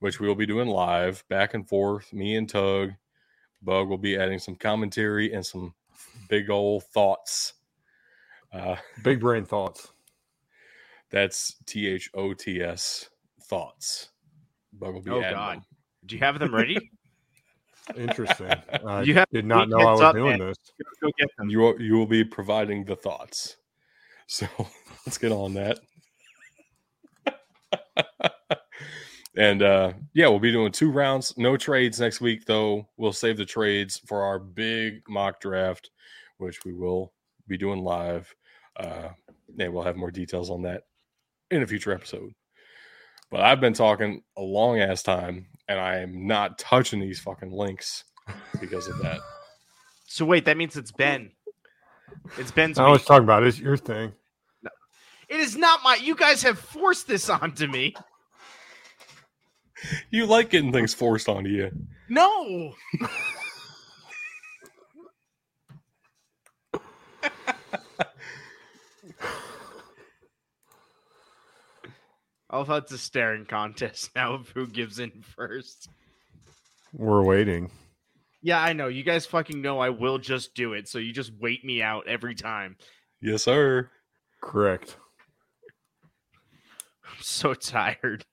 which we'll be doing live, back and forth, me and Tug. Bug will be adding some commentary and some big old thoughts. Big brain thoughts. That's THOTS thoughts. Bug will be adding. Oh, God. Do you have them ready? Interesting. I did not know I was doing this. Go get them. You will be providing the thoughts. So let's get on that. And, we'll be doing two rounds. No trades next week, though. We'll save the trades for our big mock draft, which we will be doing live. And we'll have more details on that in a future episode. But I've been talking a long-ass time, and I am not touching these fucking links because of that. So, wait, that means it's Ben. It's Ben's. I was talking about it. It's your thing. No. It is not my – you guys have forced this onto me. You like getting things forced onto you. No. I'll have to staring contest now of who gives in first. We're waiting. Yeah, I know. You guys fucking know I will just do it, so you just wait me out every time. Yes, sir. Correct. I'm so tired.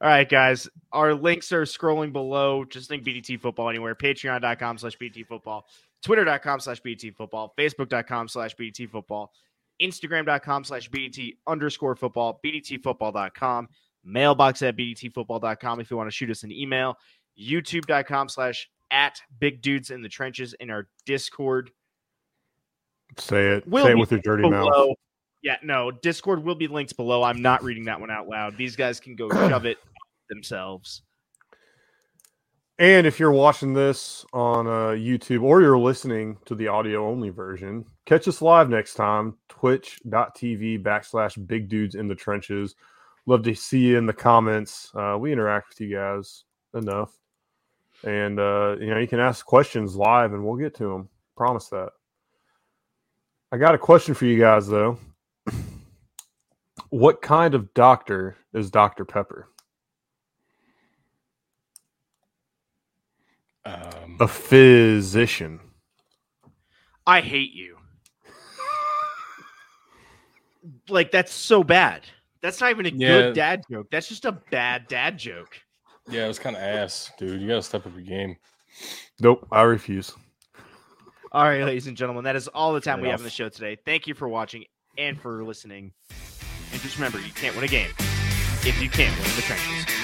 All right, guys. Our links are scrolling below. Just think BDT football anywhere. Patreon.com/BDT football. Twitter.com/BDT football. Facebook.com/BDT football. Instagram.com/BDT_football. BDTfootball.com. Mailbox@BDTfootball.com if you want to shoot us an email. YouTube.com/@BigDudesInTheTrenches in our Discord. Say it. Say it with your dirty mouth. Yeah, no, Discord will be linked below. I'm not reading that one out loud. These guys can go shove it themselves. And if you're watching this on YouTube or you're listening to the audio-only version, catch us live next time, twitch.tv/BigDudesInTheTrenches. Love to see you in the comments. We interact with you guys enough. And, you can ask questions live and we'll get to them. Promise that. I got a question for you guys, though. What kind of doctor is Dr. Pepper? A physician. I hate you. Like, that's so bad. That's not even a good dad joke. That's just a bad dad joke. Yeah, it was kind of ass, dude. You got to step up your game. Nope, I refuse. All right, ladies and gentlemen, that is all the time we have on the show today. Thank you for watching and for listening. And just remember, you can't win a game if you can't win the trenches.